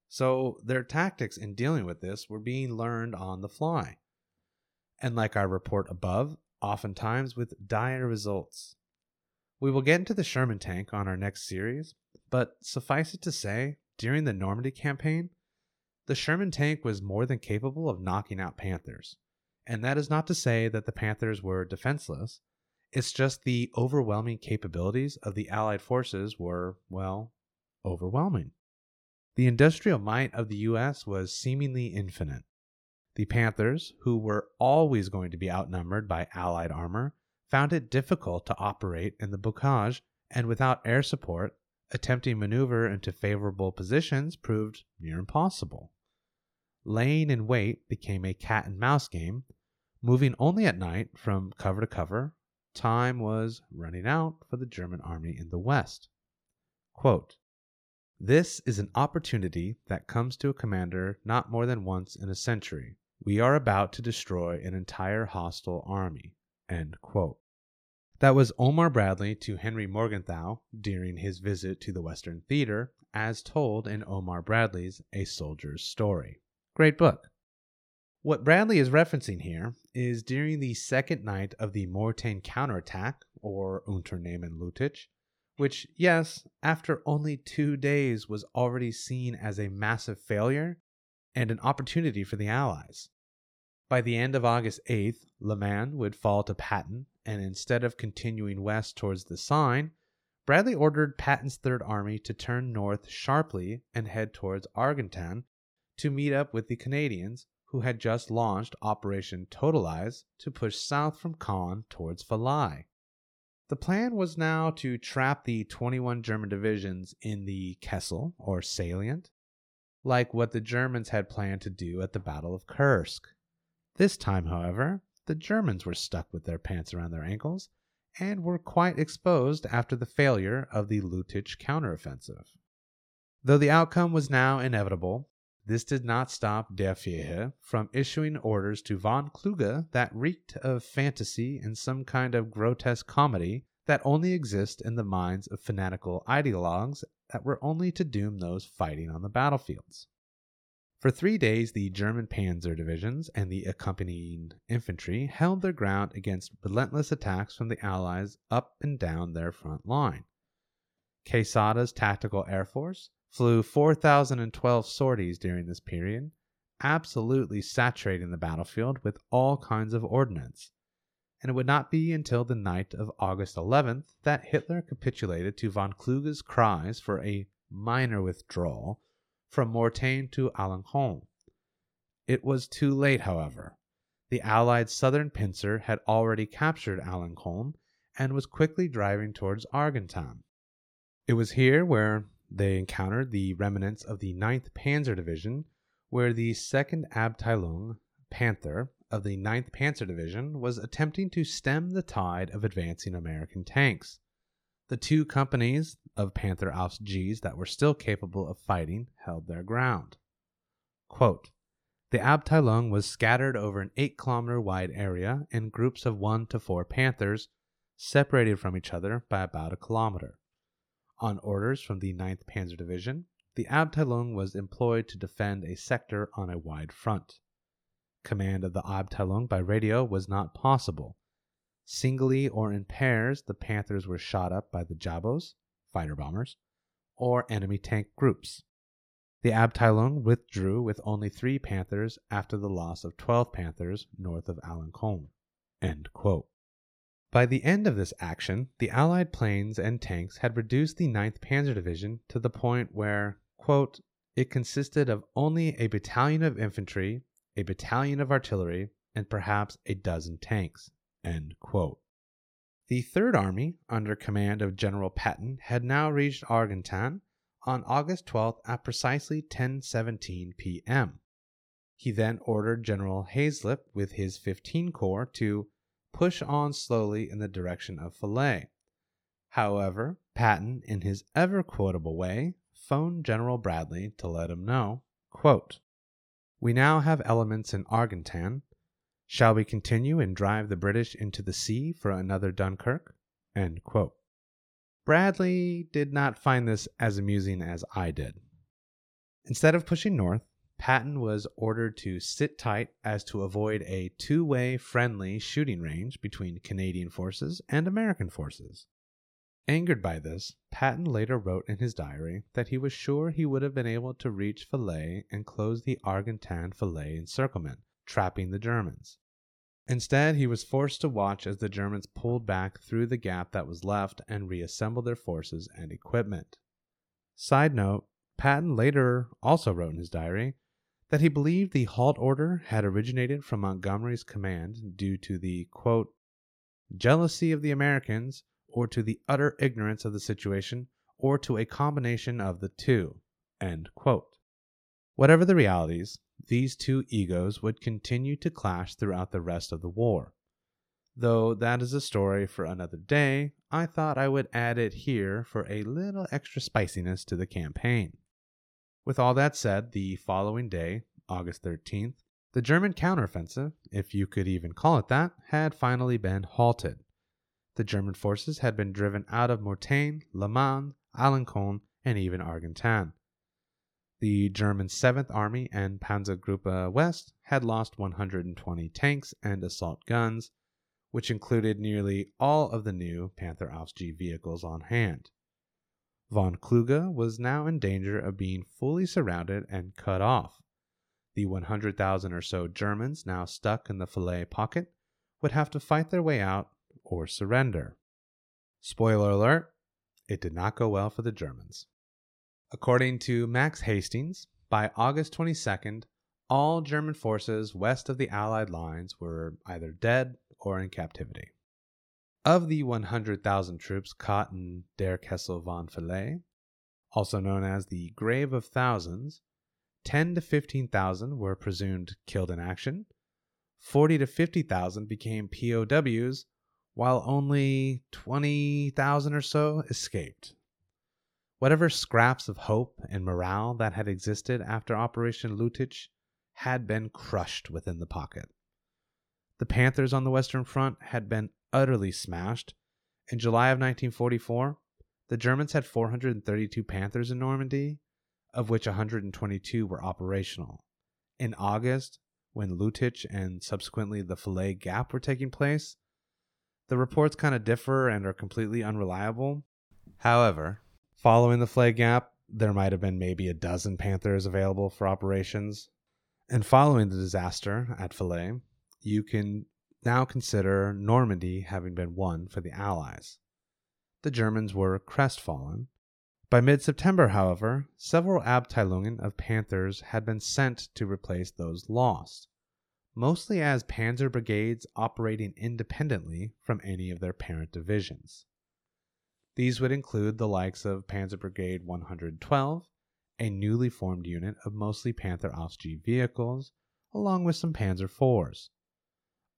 So their tactics in dealing with this were being learned on the fly. and like our report above, oftentimes with dire results. We will get into the Sherman tank on our next series, but suffice it to say, during the Normandy campaign, the Sherman tank was more than capable of knocking out Panthers. And that is not to say that the Panthers were defenseless, it's just the overwhelming capabilities of the Allied forces were, well, overwhelming. The industrial might of the U S was seemingly infinite. The Panthers, who were always going to be outnumbered by Allied armor, found it difficult to operate in the bocage, and without air support, attempting maneuver into favorable positions proved near impossible. Laying in wait became a cat-and-mouse game, moving only at night from cover to cover. Time was running out for the German army in the West. Quote, "This is an opportunity that comes to a commander not more than once in a century. We are about to destroy an entire hostile army." End quote. That was Omar Bradley to Henry Morgenthau during his visit to the Western Theater, as told in Omar Bradley's A Soldier's Story. Great book. What Bradley is referencing here is during the second night of the Mortain counterattack, or Unternehmen Lüttich, which, yes, after only two days was already seen as a massive failure and an opportunity for the Allies. By the end of August eighth, Le Mans would fall to Patton, and instead of continuing west towards the Seine, Bradley ordered Patton's Third Army to turn north sharply and head towards Argentan, to meet up with the Canadians, who had just launched Operation Totalize to push south from Caen towards Falaise. The plan was now to trap the twenty-one German divisions in the Kessel, or salient, like what the Germans had planned to do at the Battle of Kursk. This time, however, the Germans were stuck with their pants around their ankles and were quite exposed after the failure of the Lüttich counteroffensive. Though the outcome was now inevitable, this did not stop Der Führer from issuing orders to von Kluge that reeked of fantasy and some kind of grotesque comedy that only exists in the minds of fanatical ideologues that were only to doom those fighting on the battlefields. For three days, the German Panzer divisions and the accompanying infantry held their ground against relentless attacks from the Allies up and down their front line. Quesada's tactical air force flew four thousand twelve sorties during this period, absolutely saturating the battlefield with all kinds of ordnance, and it would not be until the night of August eleventh that Hitler capitulated to von Kluge's cries for a minor withdrawal from Mortain to Alencon. It was too late, however. The Allied southern pincer had already captured Alencon and was quickly driving towards Argentan. It was here where they encountered the remnants of the ninth Panzer Division, where the second Abteilung, Panther, of the ninth Panzer Division was attempting to stem the tide of advancing American tanks. The two companies of Panther Ausf. G's that were still capable of fighting held their ground. Quote, "The Abteilung was scattered over an eight kilometer wide area in groups of one to four Panthers, separated from each other by about a kilometer. On orders from the ninth Panzer Division, the Abteilung was employed to defend a sector on a wide front. Command of the Abteilung by radio was not possible. Singly or in pairs, the Panthers were shot up by the Jabos, fighter bombers, or enemy tank groups. The Abteilung withdrew with only three Panthers after the loss of twelve Panthers north of Alencon." End quote. By the end of this action, the Allied planes and tanks had reduced the ninth Panzer Division to the point where, quote, "it consisted of only a battalion of infantry, a battalion of artillery, and perhaps a dozen tanks," end quote. The Third Army, under command of General Patton, had now reached Argentan on August twelfth at precisely ten seventeen p.m. He then ordered General Haslip with his fifteen corps to push on slowly in the direction of Falaise. However, Patton, in his ever-quotable way, phoned General Bradley to let him know, quote, "We now have elements in Argentan. Shall we continue and drive the British into the sea for another Dunkirk?" End quote. Bradley did not find this as amusing as I did. Instead of pushing north, Patton was ordered to sit tight as to avoid a two-way friendly shooting range between Canadian forces and American forces. Angered by this, Patton later wrote in his diary that he was sure he would have been able to reach Falaise and close the Argentan-Falaise encirclement, trapping the Germans. Instead, he was forced to watch as the Germans pulled back through the gap that was left and reassembled their forces and equipment. Side note, Patton later also wrote in his diary that he believed the halt order had originated from Montgomery's command due to the, quote, jealousy of the Americans, or to the utter ignorance of the situation, or to a combination of the two, end quote. Whatever the realities, these two egos would continue to clash throughout the rest of the war. Though that is a story for another day, I thought I would add it here for a little extra spiciness to the campaign. With all that said, the following day, August thirteenth, the German counteroffensive, if you could even call it that, had finally been halted. The German forces had been driven out of Mortain, Le Mans, Alencon, and even Argentan. The German seventh Army and Panzergruppe West had lost one hundred twenty tanks and assault guns, which included nearly all of the new Panther Ausf. G vehicles on hand. Von Kluge was now in danger of being fully surrounded and cut off. The one hundred thousand or so Germans now stuck in the Falaise Pocket would have to fight their way out or surrender. Spoiler alert, it did not go well for the Germans. According to Max Hastings, by August twenty-second, all German forces west of the Allied lines were either dead or in captivity. Of the one hundred thousand troops caught in Der Kessel von Falaise, also known as the Grave of Thousands, ten to fifteen thousand were presumed killed in action, forty to fifty thousand became P O Ws, while only twenty thousand or so escaped. Whatever scraps of hope and morale that had existed after Operation Lüttich had been crushed within the pocket. The Panthers on the Western Front had been utterly smashed. In July of nineteen forty-four, the Germans had four hundred thirty-two Panthers in Normandy, of which one hundred twenty-two were operational. In August, when Lüttich and subsequently the Falaise Gap were taking place, the reports kind of differ and are completely unreliable. However, following the Falaise Gap, there might have been maybe a dozen Panthers available for operations. And following the disaster at Falaise, you can now consider Normandy having been won for the Allies. The Germans were crestfallen. By mid-September, however, several Abteilungen of Panthers had been sent to replace those lost, mostly as Panzer brigades operating independently from any of their parent divisions. These would include the likes of Panzer Brigade one hundred twelve, a newly formed unit of mostly Panther Ausf. G vehicles, along with some Panzer fours.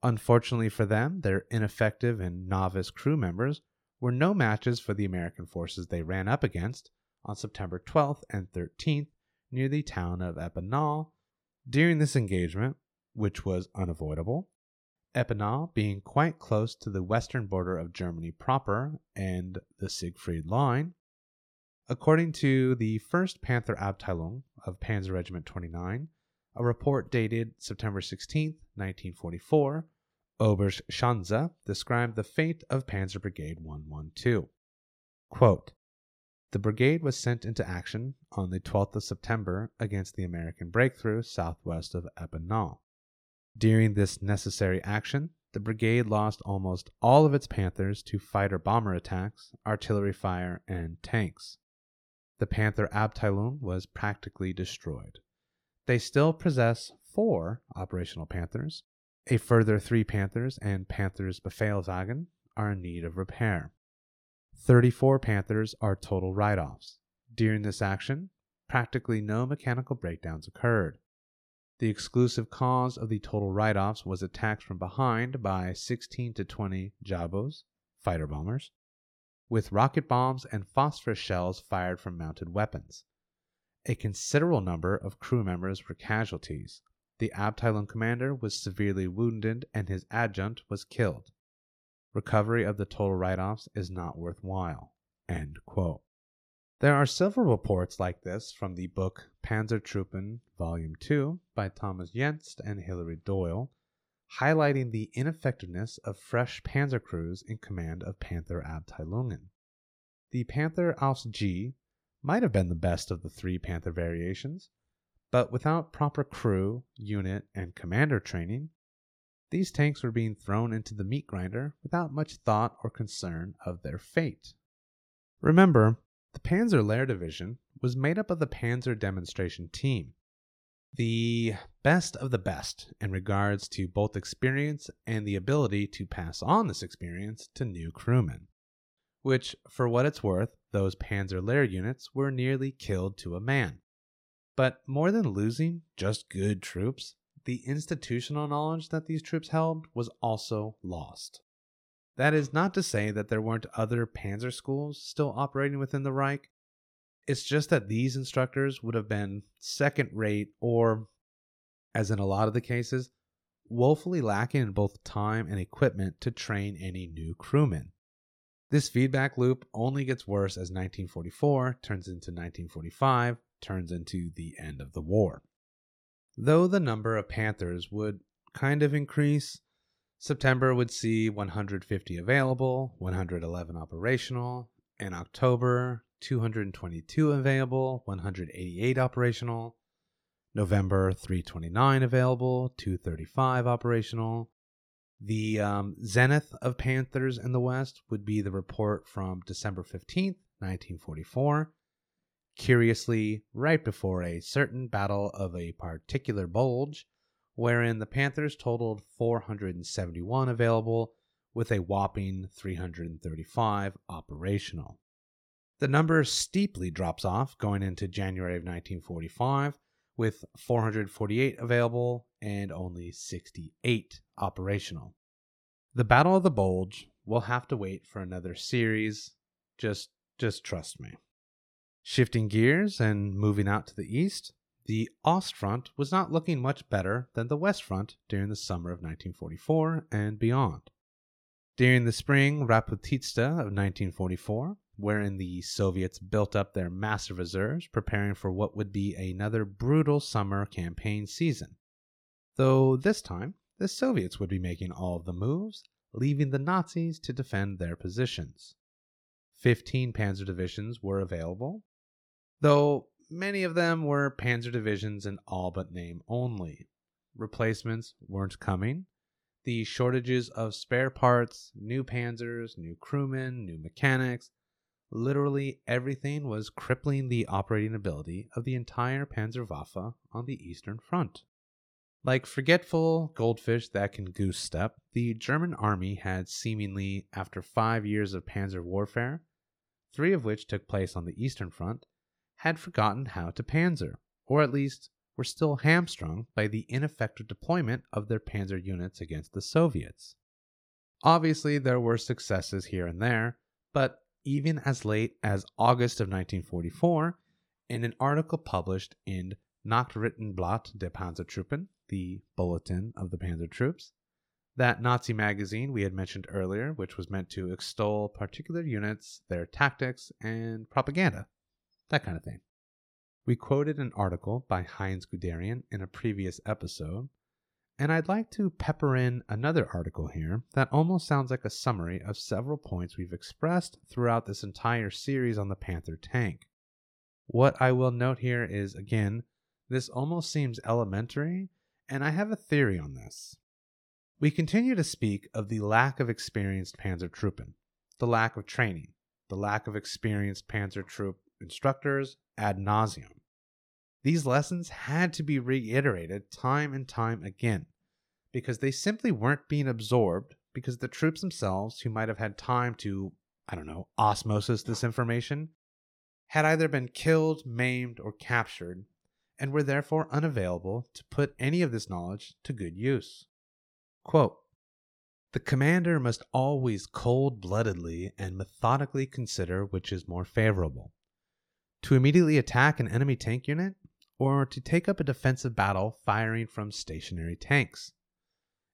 Unfortunately for them, their ineffective and novice crew members were no matches for the American forces they ran up against on September twelfth and thirteenth near the town of Epinal. During this engagement, which was unavoidable, Epinal being quite close to the western border of Germany proper and the Siegfried Line, according to the first Panther Abteilung of Panzer Regiment twenty-nine, a report dated September sixteenth, nineteen forty-four, Oberschanze described the fate of Panzer Brigade one twelve. Quote, the brigade was sent into action on the twelfth of September against the American breakthrough southwest of Epinal. During this necessary action, the brigade lost almost all of its Panthers to fighter-bomber attacks, artillery fire, and tanks. The Panther Abteilung was practically destroyed. They still possess four operational Panthers. A further three Panthers and Panthers Befehlswagen are in need of repair. thirty-four Panthers are total write-offs. During this action, practically no mechanical breakdowns occurred. The exclusive cause of the total write-offs was attacks from behind by sixteen to twenty Jabos, fighter bombers, with rocket bombs and phosphorus shells fired from mounted weapons. A considerable number of crew members were casualties. The Abteilung commander was severely wounded and his adjutant was killed. Recovery of the total write-offs is not worthwhile. End quote. There are several reports like this from the book Panzertruppen, Volume two by Thomas Jenst and Hilary Doyle, highlighting the ineffectiveness of fresh panzer crews in command of Panther Abteilungen. The Panther Ausf. G might have been the best of the three Panther variations, but without proper crew, unit, and commander training, these tanks were being thrown into the meat grinder without much thought or concern of their fate. Remember, the Panzer Lehr Division was made up of the Panzer Demonstration Team, the best of the best in regards to both experience and the ability to pass on this experience to new crewmen, which, for what it's worth, those Panzer Lehr units were nearly killed to a man. But more than losing just good troops, the institutional knowledge that these troops held was also lost. That is not to say that there weren't other panzer schools still operating within the Reich. It's just that these instructors would have been second-rate or, as in a lot of the cases, woefully lacking in both time and equipment to train any new crewmen. This feedback loop only gets worse as nineteen forty-four turns into nineteen forty-five, turns into the end of the war. Though the number of Panthers would kind of increase, September would see one hundred fifty available, one hundred eleven operational, and October, two hundred twenty-two available, one hundred eighty-eight operational, November, three hundred twenty-nine available, two hundred thirty-five operational. The um, zenith of Panthers in the West would be the report from December fifteenth, nineteen forty-four, curiously, right before a certain battle of a particular bulge, wherein the Panthers totaled four hundred seventy-one available, with a whopping three hundred thirty-five operational. The number steeply drops off going into January of nineteen forty-five, with four hundred forty-eight available and only sixty-eight operational. The Battle of the Bulge will have to wait for another series, just, just trust me. Shifting gears and moving out to the east, the Ostfront was not looking much better than the Westfront during the summer of nineteen forty-four and beyond. During the spring Raputitsa of nineteen forty-four, wherein the Soviets built up their massive reserves, preparing for what would be another brutal summer campaign season. Though this time, the Soviets would be making all of the moves, leaving the Nazis to defend their positions. Fifteen panzer divisions were available, though many of them were panzer divisions in all but name only. Replacements weren't coming. The shortages of spare parts, new panzers, new crewmen, new mechanics, literally everything was crippling the operating ability of the entire Panzerwaffe on the Eastern Front. Like forgetful goldfish that can goose step, the German army had seemingly, after five years of panzer warfare, three of which took place on the Eastern Front, had forgotten how to panzer, or at least were still hamstrung by the ineffective deployment of their panzer units against the Soviets. Obviously, there were successes here and there, but even as late as August of nineteen forty-four, in an article published in Nachrichtenblatt der Panzertruppen, the Bulletin of the Panzer Troops, that Nazi magazine we had mentioned earlier, which was meant to extol particular units, their tactics, and propaganda, that kind of thing. We quoted an article by Heinz Guderian in a previous episode, and I'd like to pepper in another article here that almost sounds like a summary of several points we've expressed throughout this entire series on the Panther tank. What I will note here is, again, this almost seems elementary, and I have a theory on this. We continue to speak of the lack of experienced Panzertruppen, the lack of training, the lack of experienced Panzer troop instructors ad nauseum. These lessons had to be reiterated time and time again, because they simply weren't being absorbed because the troops themselves, who might have had time to, I don't know, osmosis this information, had either been killed, maimed, or captured, and were therefore unavailable to put any of this knowledge to good use. Quote, "The commander must always cold-bloodedly and methodically consider which is more favorable, to immediately attack an enemy tank unit, or to take up a defensive battle firing from stationary tanks.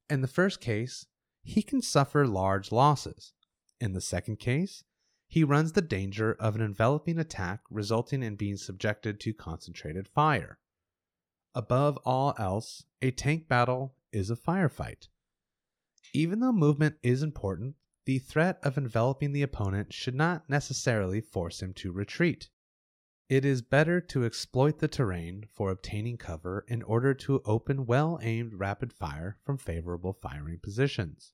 In the first case, he can suffer large losses. In the second case, he runs the danger of an enveloping attack resulting in being subjected to concentrated fire. Above all else, a tank battle is a firefight. Even though movement is important, the threat of enveloping the opponent should not necessarily force him to retreat. It is better to exploit the terrain for obtaining cover in order to open well-aimed rapid fire from favorable firing positions.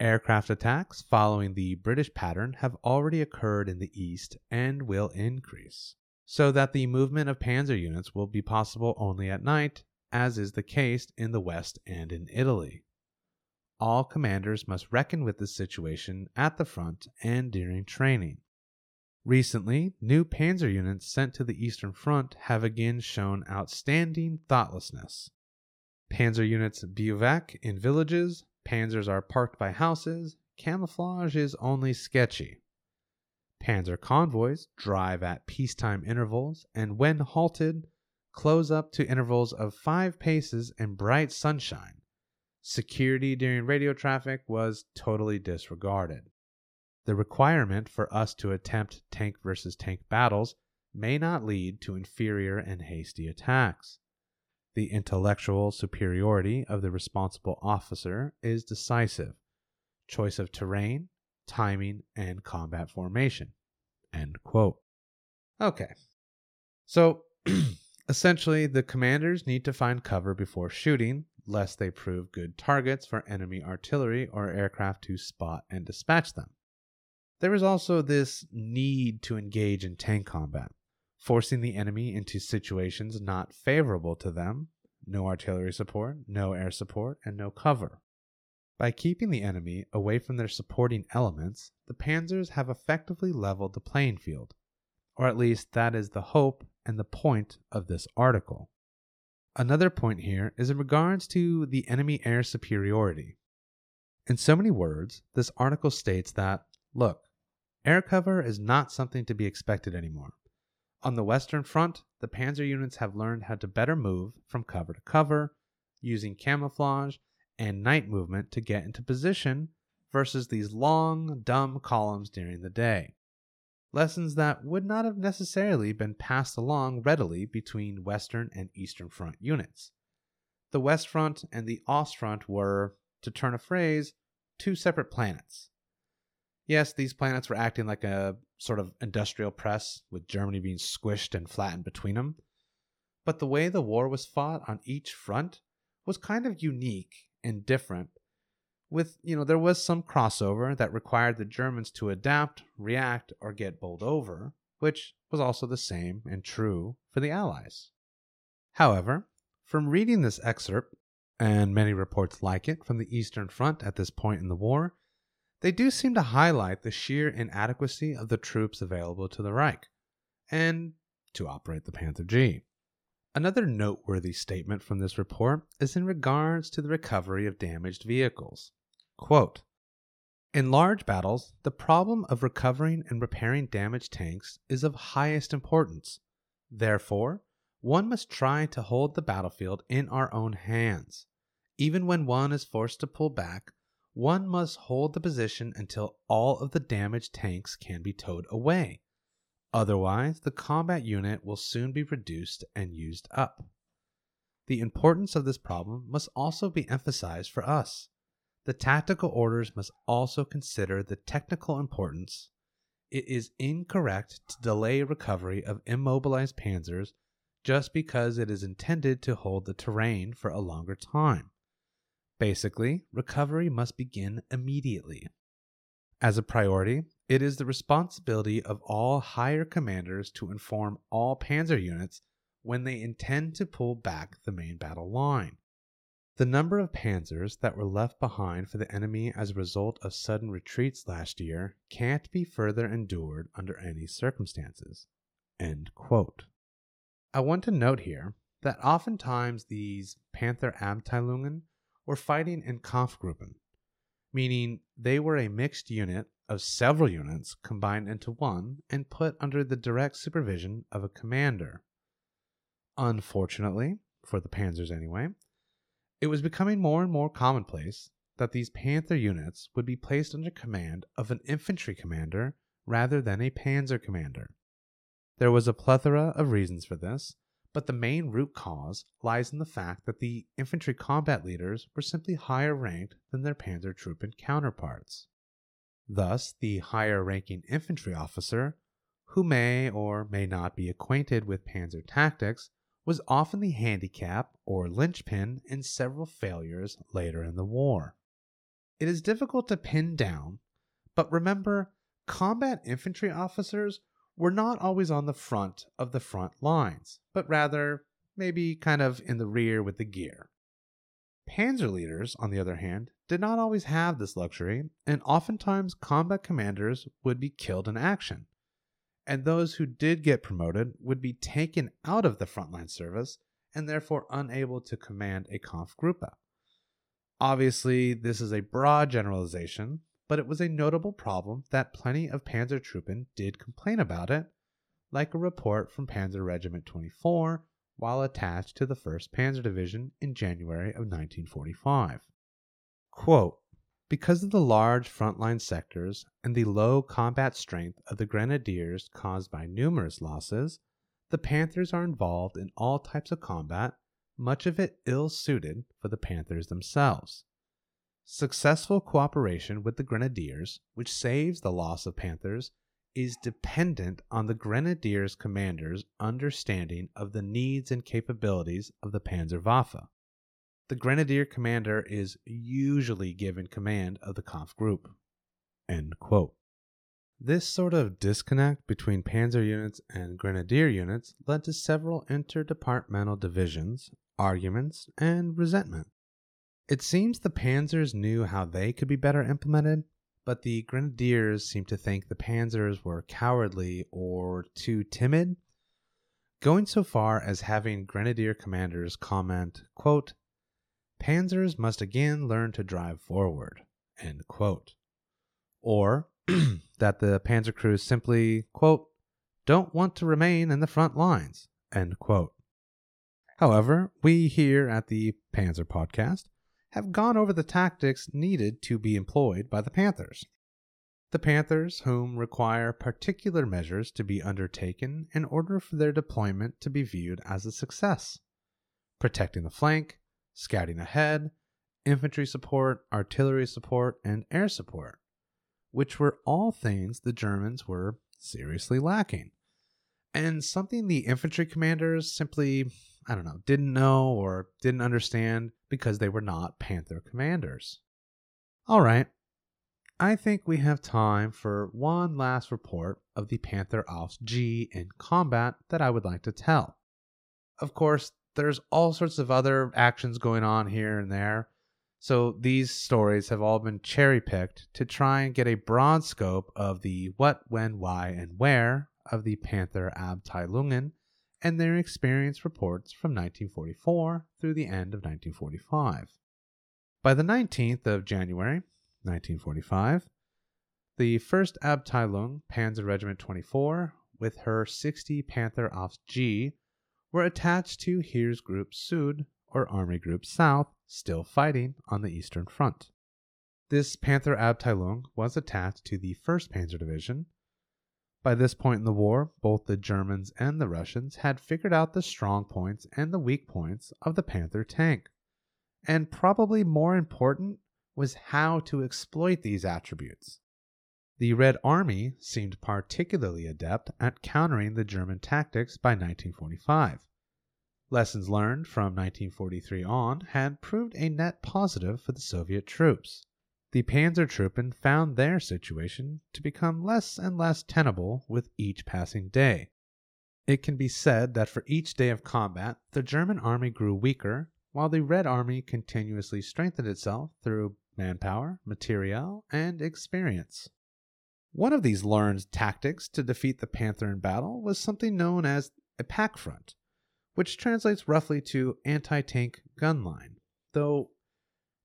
Aircraft attacks following the British pattern have already occurred in the east and will increase, so that the movement of panzer units will be possible only at night, as is the case in the west and in Italy. All commanders must reckon with this situation at the front and during training. Recently, new panzer units sent to the Eastern Front have again shown outstanding thoughtlessness. Panzer units bivouac in villages, panzers are parked by houses, camouflage is only sketchy. Panzer convoys drive at peacetime intervals and, when halted, close up to intervals of five paces in bright sunshine. Security during radio traffic was totally disregarded. The requirement for us to attempt tank versus tank battles may not lead to inferior and hasty attacks. The intellectual superiority of the responsible officer is decisive. Choice of terrain, timing, and combat formation. End quote. Okay. So, essentially, the commanders need to find cover before shooting, lest they prove good targets for enemy artillery or aircraft to spot and dispatch them. There is also this need to engage in tank combat, forcing the enemy into situations not favorable to them, no artillery support, no air support, and no cover. By keeping the enemy away from their supporting elements, the panzers have effectively leveled the playing field, or at least that is the hope and the point of this article. Another point here is in regards to the enemy air superiority. In so many words, this article states that, look, air cover is not something to be expected anymore. On the Western Front, the panzer units have learned how to better move from cover to cover, using camouflage and night movement to get into position versus these long, dumb columns during the day. Lessons that would not have necessarily been passed along readily between Western and Eastern Front units. The West Front and the Ausf. Front were, to turn a phrase, two separate planets. Yes, these planets were acting like a sort of industrial press, with Germany being squished and flattened between them. But the way the war was fought on each front was kind of unique and different. With, you know, there was some crossover that required the Germans to adapt, react, or get bowled over, which was also the same and true for the Allies. However, from reading this excerpt, and many reports like it from the Eastern Front at this point in the war, they do seem to highlight the sheer inadequacy of the troops available to the Reich, and to operate the Panther G. Another noteworthy statement from this report is in regards to the recovery of damaged vehicles. Quote, in large battles, the problem of recovering and repairing damaged tanks is of highest importance. Therefore, one must try to hold the battlefield in our own hands. Even when one is forced to pull back, one must hold the position until all of the damaged tanks can be towed away. Otherwise, the combat unit will soon be reduced and used up. The importance of this problem must also be emphasized for us. The tactical orders must also consider the technical importance. It is incorrect to delay recovery of immobilized panzers just because it is intended to hold the terrain for a longer time. Basically, recovery must begin immediately. As a priority, it is the responsibility of all higher commanders to inform all panzer units when they intend to pull back the main battle line. The number of panzers that were left behind for the enemy as a result of sudden retreats last year can't be further endured under any circumstances. End quote. I want to note here that oftentimes these Pantherabteilungen were fighting in Kampfgruppen, meaning they were a mixed unit of several units combined into one and put under the direct supervision of a commander. Unfortunately, for the panzers anyway, it was becoming more and more commonplace that these Panther units would be placed under command of an infantry commander rather than a panzer commander. There was a plethora of reasons for this, but the main root cause lies in the fact that the infantry combat leaders were simply higher ranked than their Panzertruppen counterparts. Thus, the higher-ranking infantry officer, who may or may not be acquainted with panzer tactics, was often the handicap or linchpin in several failures later in the war. It is difficult to pin down, but remember, combat infantry officers were not always on the front of the front lines, but rather maybe kind of in the rear with the gear. Panzer leaders, on the other hand, did not always have this luxury, and oftentimes combat commanders would be killed in action, and those who did get promoted would be taken out of the frontline service and therefore unable to command a Kampfgruppe. Obviously, this is a broad generalization, but it was a notable problem that plenty of Panzertruppen did complain about it, like a report from Panzer Regiment twenty-four while attached to the first Panzer Division in January of nineteen forty-five. Quote, "Because of the large frontline sectors and the low combat strength of the grenadiers caused by numerous losses, the Panthers are involved in all types of combat, much of it ill-suited for the Panthers themselves. Successful cooperation with the Grenadiers, which saves the loss of Panthers, is dependent on the Grenadiers' commanders' understanding of the needs and capabilities of the Panzerwaffe. The Grenadier commander is usually given command of the Kampfgruppe." End quote. This sort of disconnect between Panzer units and Grenadier units led to several interdepartmental divisions, arguments, and resentment. It seems the Panzers knew how they could be better implemented, but the Grenadiers seemed to think the Panzers were cowardly or too timid, going so far as having Grenadier commanders comment, quote, "Panzers must again learn to drive forward," end quote. Or that the Panzer crews simply, quote, "don't want to remain in the front lines," end quote. However, we here at the Panzer Podcast have gone over the tactics needed to be employed by the Panthers. The Panthers, whom require particular measures to be undertaken in order for their deployment to be viewed as a success. Protecting the flank, scouting ahead, infantry support, artillery support, and air support, which were all things the Germans were seriously lacking, and something the infantry commanders simply, I don't know, didn't know or didn't understand because they were not Panther commanders. All right, I think we have time for one last report of the Panther Ausf. G in combat that I would like to tell. Of course, there's all sorts of other actions going on here and there, so these stories have all been cherry-picked to try and get a broad scope of the what, when, why, and where of the Panther Abteilungen and their experience reports from nineteen forty-four through the end of nineteen forty-five. By the nineteenth of January, nineteen forty-five, the first Abteilung, Panzer Regiment twenty-four, with her sixty Panther Ausf. G, were attached to Heeresgruppe Süd, or Army Group South, still fighting on the Eastern Front. This Panther Abteilung was attached to the first Panzer Division. By this point in the war, both the Germans and the Russians had figured out the strong points and the weak points of the Panther tank, and probably more important was how to exploit these attributes. The Red Army seemed particularly adept at countering the German tactics by nineteen forty-five. Lessons learned from nineteen forty-three on had proved a net positive for the Soviet troops. The Panzertruppen found their situation to become less and less tenable with each passing day. It can be said that for each day of combat, the German army grew weaker, while the Red Army continuously strengthened itself through manpower, materiel, and experience. One of these learned tactics to defeat the Panther in battle was something known as a pack front, which translates roughly to anti-tank gun line, though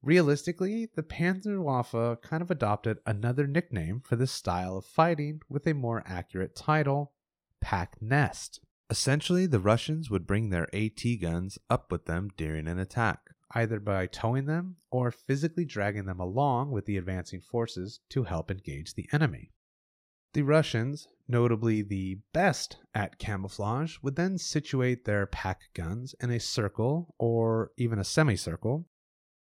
realistically, the Panzerwaffe kind of adopted another nickname for this style of fighting with a more accurate title, pack nest. Essentially, the Russians would bring their AT guns up with them during an attack, either by towing them or physically dragging them along with the advancing forces to help engage the enemy. The Russians, notably the best at camouflage, would then situate their pack guns in a circle, or even a semicircle,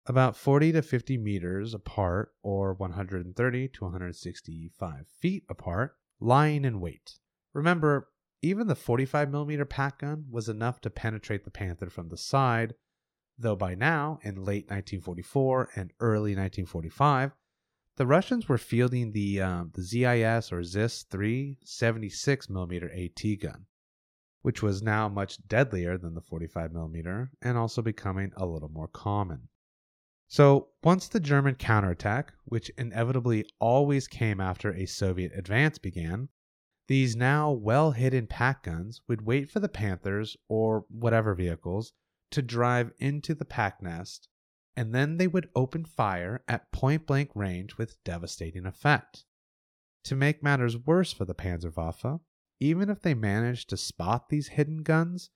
about forty to fifty meters apart, or one hundred thirty to one hundred sixty-five feet apart, lying in wait. Remember, even the forty-five millimeter pack gun was enough to penetrate the Panther from the side, though by now, in late nineteen forty-four and early nineteen forty-five, the Russians were fielding the um, the Z I S or Z I S three seventy-six millimeter A T gun, which was now much deadlier than the forty-five millimeter and also becoming a little more common. So once the German counterattack, which inevitably always came after a Soviet advance began, these now well-hidden pack guns would wait for the Panthers or whatever vehicles to drive into the pack nest, and then they would open fire at point-blank range with devastating effect. To make matters worse for the Panzerwaffe, even if they managed to spot these hidden guns,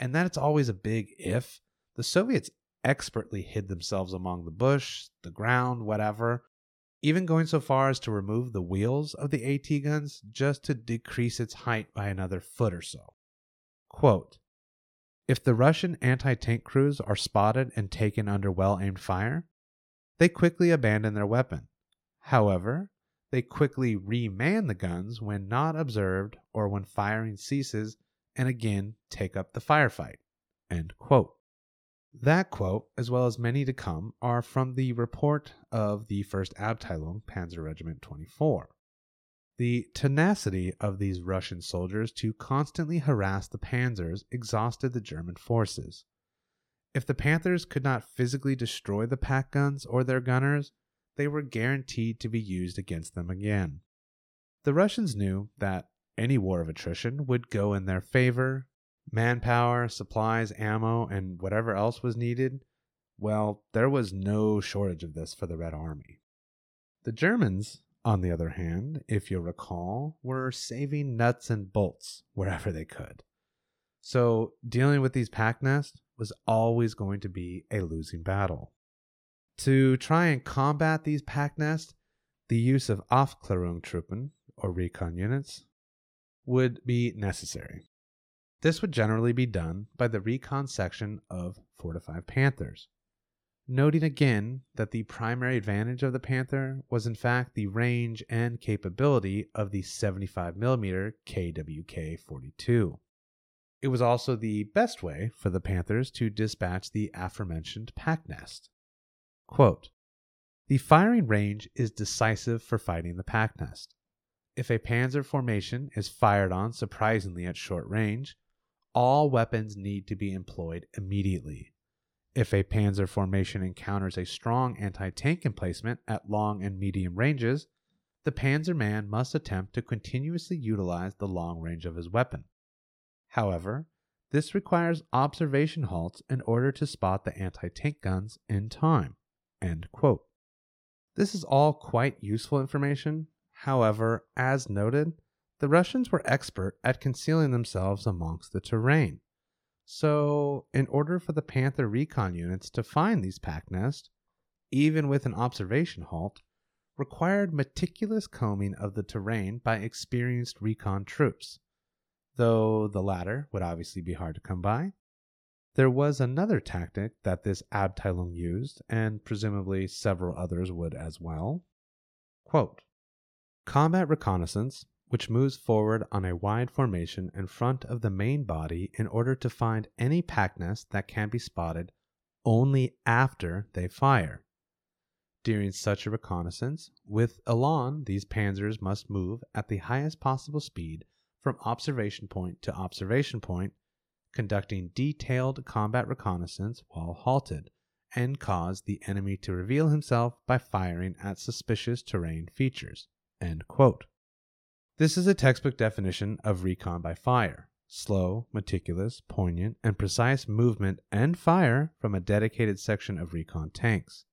and that's always a big if, the Soviets expertly hid themselves among the bush, the ground, whatever, even going so far as to remove the wheels of the AT guns just to decrease its height by another foot or so. Quote, "If the Russian anti-tank crews are spotted and taken under well-aimed fire, they quickly abandon their weapon. However, they quickly reman the guns when not observed or when firing ceases and again take up the firefight." End quote. That quote, as well as many to come, are from the report of the first Abteilung, Panzer Regiment twenty-four. The tenacity of these Russian soldiers to constantly harass the Panzers exhausted the German forces. If the Panthers could not physically destroy the pack guns or their gunners, they were guaranteed to be used against them again. The Russians knew that any war of attrition would go in their favor. Manpower, supplies, ammo, and whatever else was needed, well, there was no shortage of this for the Red Army. The Germans, on the other hand, if you'll recall, were saving nuts and bolts wherever they could. So dealing with these pack nests was always going to be a losing battle. To try and combat these pack nests, the use of Aufklärungstruppen, or recon units, would be necessary. This would generally be done by the recon section of four to five Panthers. Noting again that the primary advantage of the Panther was in fact the range and capability of the seventy-five millimeter K W K forty-two. It was also the best way for the Panthers to dispatch the aforementioned pack nest. Quote, "The firing range is decisive for fighting the pack nest. If a Panzer formation is fired on surprisingly at short range, all weapons need to be employed immediately. If a Panzer formation encounters a strong anti-tank emplacement at long and medium ranges, the Panzer man must attempt to continuously utilize the long range of his weapon. However, this requires observation halts in order to spot the anti-tank guns in time." End quote. This is all quite useful information. However, as noted, the Russians were expert at concealing themselves amongst the terrain. So, in order for the Panther recon units to find these pack nests, even with an observation halt, required meticulous combing of the terrain by experienced recon troops, though the latter would obviously be hard to come by. There was another tactic that this Abteilung used, and presumably several others would as well. Quote, "Combat reconnaissance, which moves forward on a wide formation in front of the main body in order to find any pack nest that can be spotted only after they fire. During such a reconnaissance, with elan, these Panzers must move at the highest possible speed from observation point to observation point, conducting detailed combat reconnaissance while halted, and cause the enemy to reveal himself by firing at suspicious terrain features." End quote. This is a textbook definition of recon by fire: slow, meticulous, poignant, and precise movement and fire from a dedicated section of recon tanks.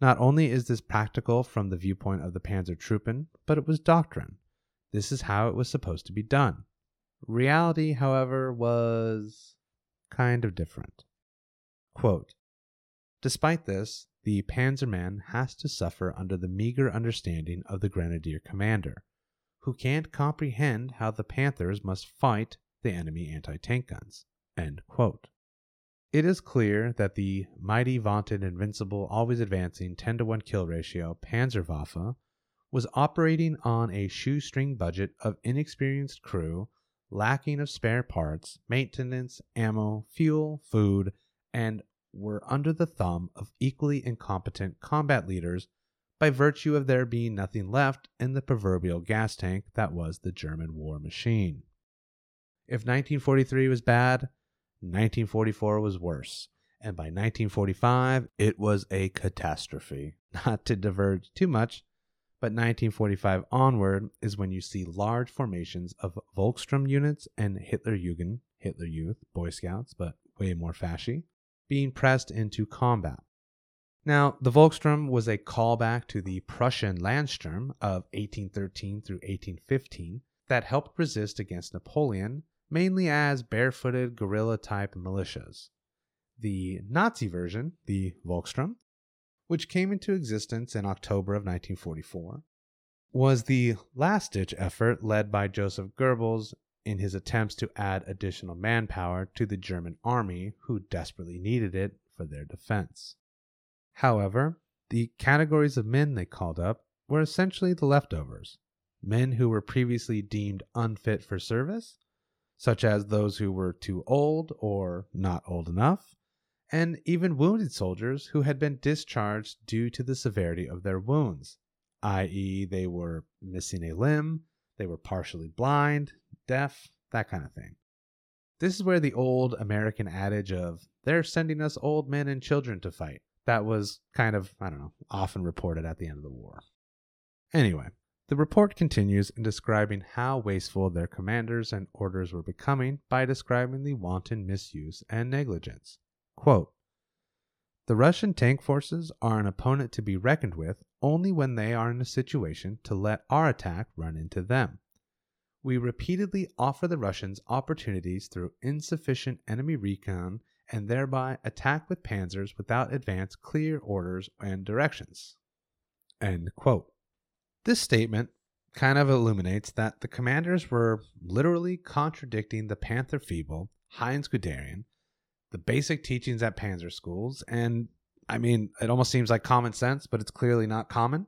Not only is this practical from the viewpoint of the Panzertruppen, but it was doctrine. This is how it was supposed to be done. Reality, however, was kind of different. Quote, "Despite this, the Panzerman has to suffer under the meager understanding of the Grenadier commander, who can't comprehend how the Panthers must fight the enemy anti-tank guns." End quote. It is clear that the mighty, vaunted, invincible, always advancing ten to one kill ratio Panzerwaffe was operating on a shoestring budget of inexperienced crew, lacking of spare parts, maintenance, ammo, fuel, food, and were under the thumb of equally incompetent combat leaders by virtue of there being nothing left in the proverbial gas tank that was the German war machine. If nineteen forty-three was bad, nineteen forty-four was worse, and by nineteen forty-five it was a catastrophe. Not to diverge too much, but nineteen forty-five onward is when you see large formations of Volkssturm units and Hitlerjugend, Hitler Youth, Boy Scouts, but way more fashy, being pressed into combat. Now, the Volkssturm was a callback to the Prussian Landsturm of eighteen thirteen through eighteen fifteen that helped resist against Napoleon, mainly as barefooted guerrilla-type militias. The Nazi version, the Volkssturm, which came into existence in October of nineteen forty-four, was the last-ditch effort led by Joseph Goebbels in his attempts to add additional manpower to the German army, who desperately needed it for their defense. However, the categories of men they called up were essentially the leftovers, men who were previously deemed unfit for service, such as those who were too old or not old enough, and even wounded soldiers who had been discharged due to the severity of their wounds, that is they were missing a limb, they were partially blind, deaf, that kind of thing. This is where the old American adage of, "they're sending us old men and children to fight," that was kind of, I don't know, often reported at the end of the war. Anyway, the report continues in describing how wasteful their commanders and orders were becoming by describing the wanton misuse and negligence. Quote, "The Russian tank forces are an opponent to be reckoned with only when they are in a situation to let our attack run into them. We repeatedly offer the Russians opportunities through insufficient enemy recon and thereby attack with panzers without advance clear orders and directions." End quote. This statement kind of illuminates that the commanders were literally contradicting the Panther feeble, Heinz Guderian, the basic teachings at Panzer schools, and, I mean, it almost seems like common sense, but it's clearly not common.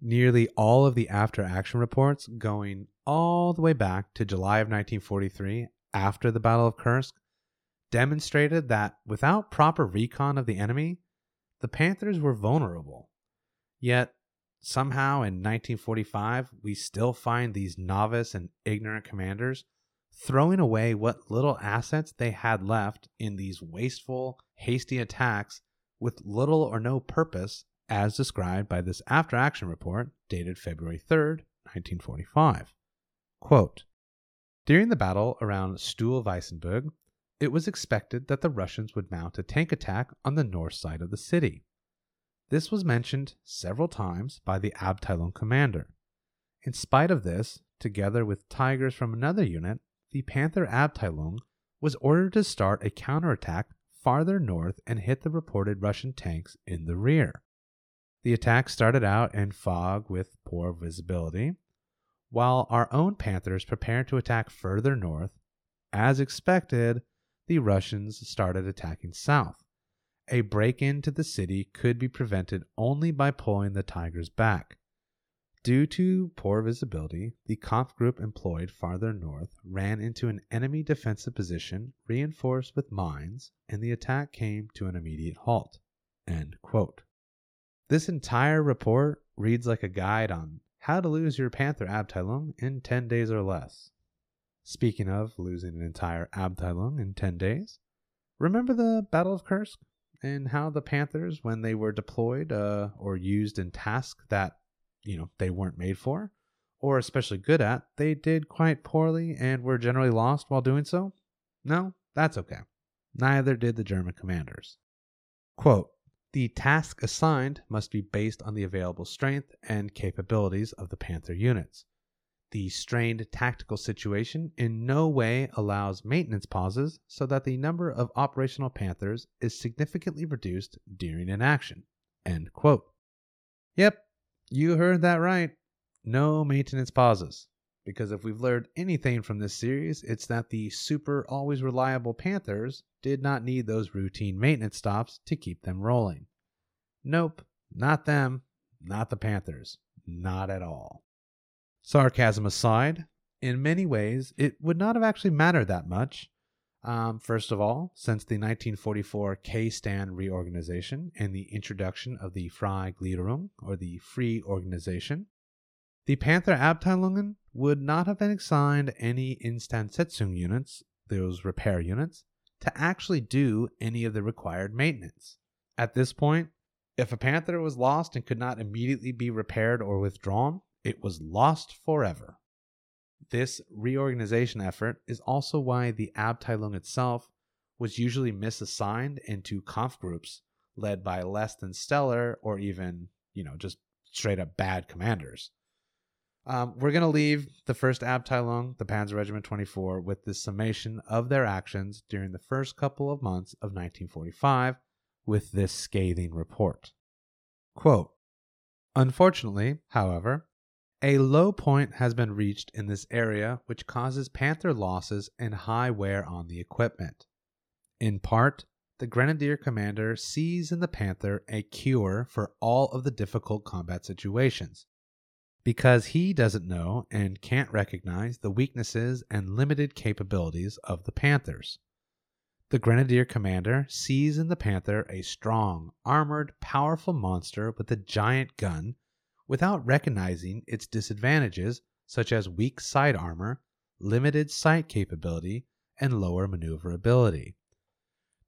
Nearly all of the after-action reports, going all the way back to July of nineteen forty-three, after the Battle of Kursk, demonstrated that without proper recon of the enemy, the Panthers were vulnerable. Yet, somehow in nineteen forty-five, we still find these novice and ignorant commanders throwing away what little assets they had left in these wasteful, hasty attacks with little or no purpose, as described by this after-action report dated February third, nineteen forty-five. Quote, "During the battle around Stuhl-Weissenburg, it was expected that the Russians would mount a tank attack on the north side of the city. This was mentioned several times by the Abteilung commander. In spite of this, together with Tigers from another unit, the Panther Abteilung was ordered to start a counterattack farther north and hit the reported Russian tanks in the rear. The attack started out in fog with poor visibility, while our own Panthers prepared to attack further north. As expected, the Russians started attacking south. A break-in to the city could be prevented only by pulling the Tigers back. Due to poor visibility, the Kampf group employed farther north ran into an enemy defensive position reinforced with mines, and the attack came to an immediate halt." End quote. This entire report reads like a guide on how to lose your Panther Abteilung in ten days or less. Speaking of losing an entire Abteilung in ten days, remember the Battle of Kursk and how the Panthers, when they were deployed uh, or used in tasks that you know, they weren't made for, or especially good at, they did quite poorly and were generally lost while doing so? No, that's okay. Neither did the German commanders. Quote, "The task assigned must be based on the available strength and capabilities of the Panther units. The strained tactical situation in no way allows maintenance pauses so that the number of operational Panthers is significantly reduced during an action." End quote. Yep, you heard that right. No maintenance pauses, because if we've learned anything from this series, it's that the super always reliable Panthers did not need those routine maintenance stops to keep them rolling. Nope, not them, not the Panthers, not at all. Sarcasm aside, in many ways, it would not have actually mattered that much. Um, first of all, since the nineteen forty-four K-Stan reorganization and the introduction of the Freigliederung, or the Free Organization, the Panther Abteilungen would not have been assigned any Instandsetzung units, those repair units, to actually do any of the required maintenance. At this point, if a Panther was lost and could not immediately be repaired or withdrawn, it was lost forever. This reorganization effort is also why the Abteilung itself was usually misassigned into Kampfgroups led by less than stellar or even, you know, just straight up bad commanders. Um, we're going to leave the first Abteilung, the Panzer Regiment twenty-four, with this summation of their actions during the first couple of months of nineteen forty-five with this scathing report. Quote, "Unfortunately, however, a low point has been reached in this area which causes Panther losses and high wear on the equipment. In part, the Grenadier Commander sees in the Panther a cure for all of the difficult combat situations, because he doesn't know and can't recognize the weaknesses and limited capabilities of the Panthers. The Grenadier Commander sees in the Panther a strong, armored, powerful monster with a giant gun without recognizing its disadvantages such as weak side armor, limited sight capability, and lower maneuverability.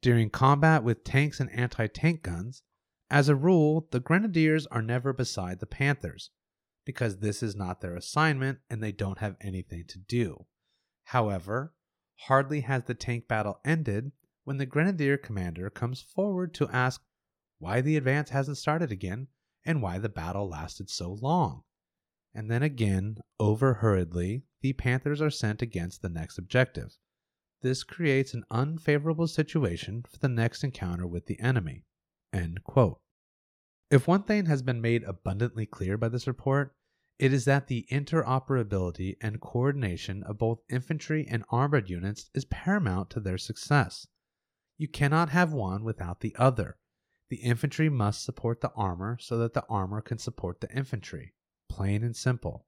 During combat with tanks and anti-tank guns, as a rule, the Grenadiers are never beside the Panthers, because this is not their assignment and they don't have anything to do. However, hardly has the tank battle ended when the Grenadier Commander comes forward to ask why the advance hasn't started again, and why the battle lasted so long. And then again, over hurriedly, the Panthers are sent against the next objective. This creates an unfavorable situation for the next encounter with the enemy." End quote. If one thing has been made abundantly clear by this report, it is that the interoperability and coordination of both infantry and armored units is paramount to their success. You cannot have one without the other. The infantry must support the armor so that the armor can support the infantry. Plain and simple.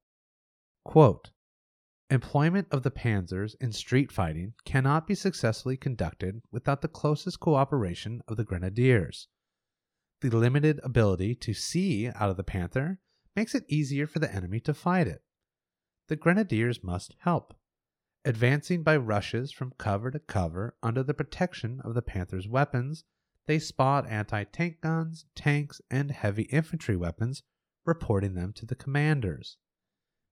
Quote, "Employment of the panzers in street fighting cannot be successfully conducted without the closest cooperation of the grenadiers. The limited ability to see out of the panther makes it easier for the enemy to fight it. The grenadiers must help, advancing by rushes from cover to cover under the protection of the panther's weapons. They spot anti-tank guns, tanks, and heavy infantry weapons, reporting them to the commanders.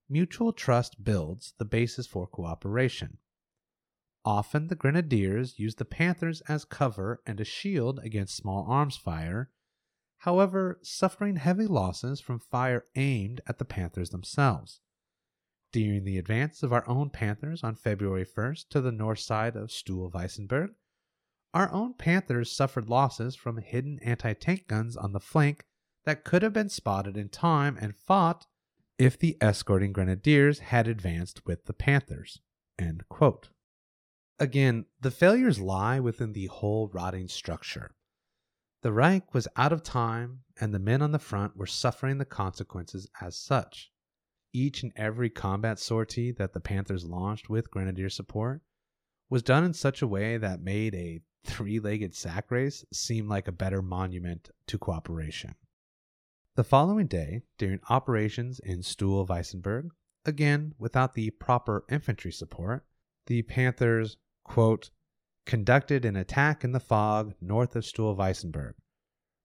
Mutual trust builds the basis for cooperation. Often the grenadiers use the Panthers as cover and a shield against small arms fire, however, suffering heavy losses from fire aimed at the Panthers themselves. During the advance of our own Panthers on February first to the north side of Stuhl-Weissenberg, our own Panthers suffered losses from hidden anti-tank guns on the flank that could have been spotted in time and fought if the escorting Grenadiers had advanced with the Panthers." End quote. Again, the failures lie within the whole rotting structure. The Reich was out of time, and the men on the front were suffering the consequences as such. Each and every combat sortie that the Panthers launched with Grenadier support was done in such a way that made a three-legged sack race seemed like a better monument to cooperation. The following day, during operations in Stuhl-Weissenberg, again without the proper infantry support, the Panthers, quote, "conducted an attack in the fog north of Stuhl-Weissenberg,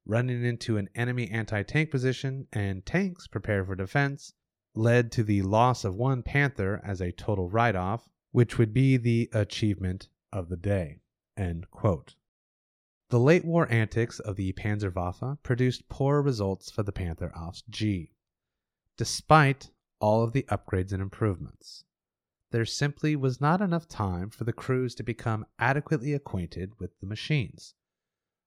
running into an enemy anti-tank position and tanks prepared for defense, led to the loss of one Panther as a total write-off, which would be the achievement of the day." End quote. The late war antics of the Panzerwaffe produced poor results for the Panther Ausf. G, despite all of the upgrades and improvements. There simply was not enough time for the crews to become adequately acquainted with the machines,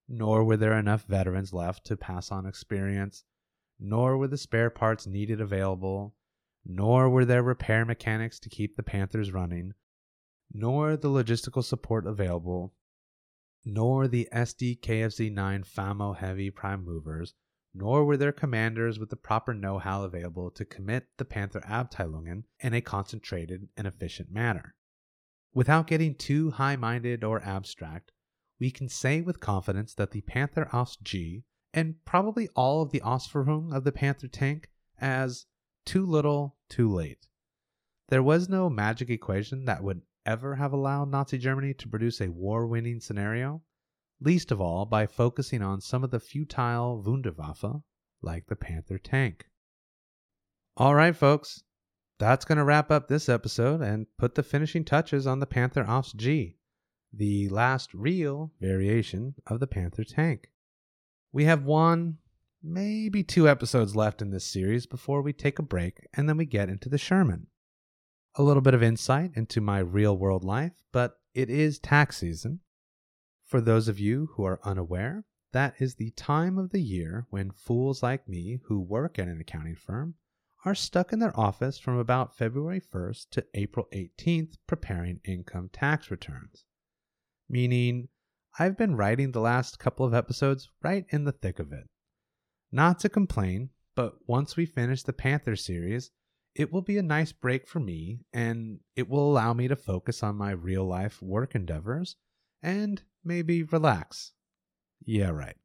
nor were there enough veterans left to pass on experience, nor were the spare parts needed available, nor were there repair mechanics to keep the Panthers running, nor the logistical support available, nor the S D K F Z nine FAMO heavy prime movers, nor were there commanders with the proper know-how available to commit the Panther Abteilungen in a concentrated and efficient manner. Without getting too high-minded or abstract, we can say with confidence that the Panther Ausf. G, and probably all of the Ausführung of the Panther tank, as too little, too late. There was no magic equation that would ever have allowed Nazi Germany to produce a war-winning scenario, least of all by focusing on some of the futile Wunderwaffe, like the Panther tank. Alright folks, that's going to wrap up this episode and put the finishing touches on the Panther Ausf. G, the last real variation of the Panther tank. We have one, maybe two episodes left in this series before we take a break and then we get into the Sherman. A little bit of insight into my real-world life, but it is tax season. For those of you who are unaware, that is the time of the year when fools like me who work at an accounting firm are stuck in their office from about February first to April eighteenth preparing income tax returns. Meaning, I've been writing the last couple of episodes right in the thick of it. Not to complain, but once we finish the Panther series, it will be a nice break for me and it will allow me to focus on my real-life work endeavors and maybe relax. Yeah, right.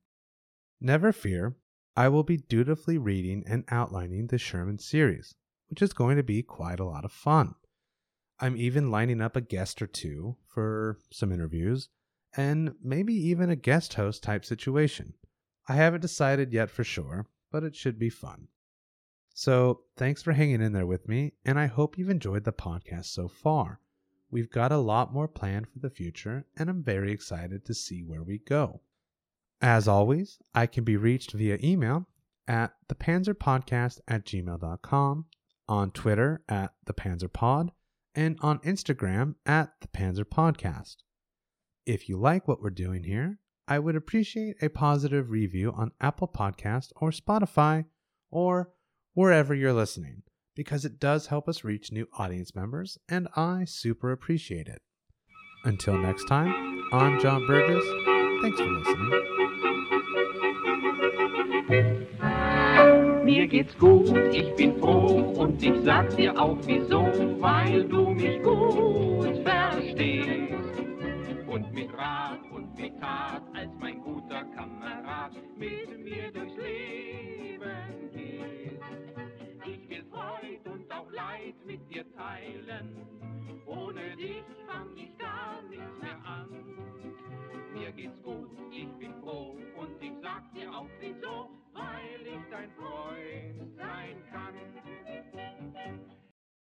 Never fear, I will be dutifully reading and outlining the Sherman series, which is going to be quite a lot of fun. I'm even lining up a guest or two for some interviews, and maybe even a guest host type situation. I haven't decided yet for sure, but it should be fun. So, thanks for hanging in there with me, and I hope you've enjoyed the podcast so far. We've got a lot more planned for the future, and I'm very excited to see where we go. As always, I can be reached via email at the panzer podcast at gmail dot com, on Twitter at thepanzerpod, and on Instagram at thepanzerpodcast. If you like what we're doing here, I would appreciate a positive review on Apple Podcasts or Spotify, or wherever you're listening, because it does help us reach new audience members, and I super appreciate it. Until next time, I'm John Burgess. Thanks for listening. Mir geht's gut, ich bin froh und ich sag dir auch wieso, weil du mich gut verstehst und mit Rat und mit Tat als mein guter Kamerad mit mir durchs Leben gehst. Ich will Freud und auch Leid mit dir teilen. Ohne dich fang ich gar nichts mehr an. Mir geht's gut, ich bin froh und ich sag dir auch wieso, weil ich dein Freund sein kann.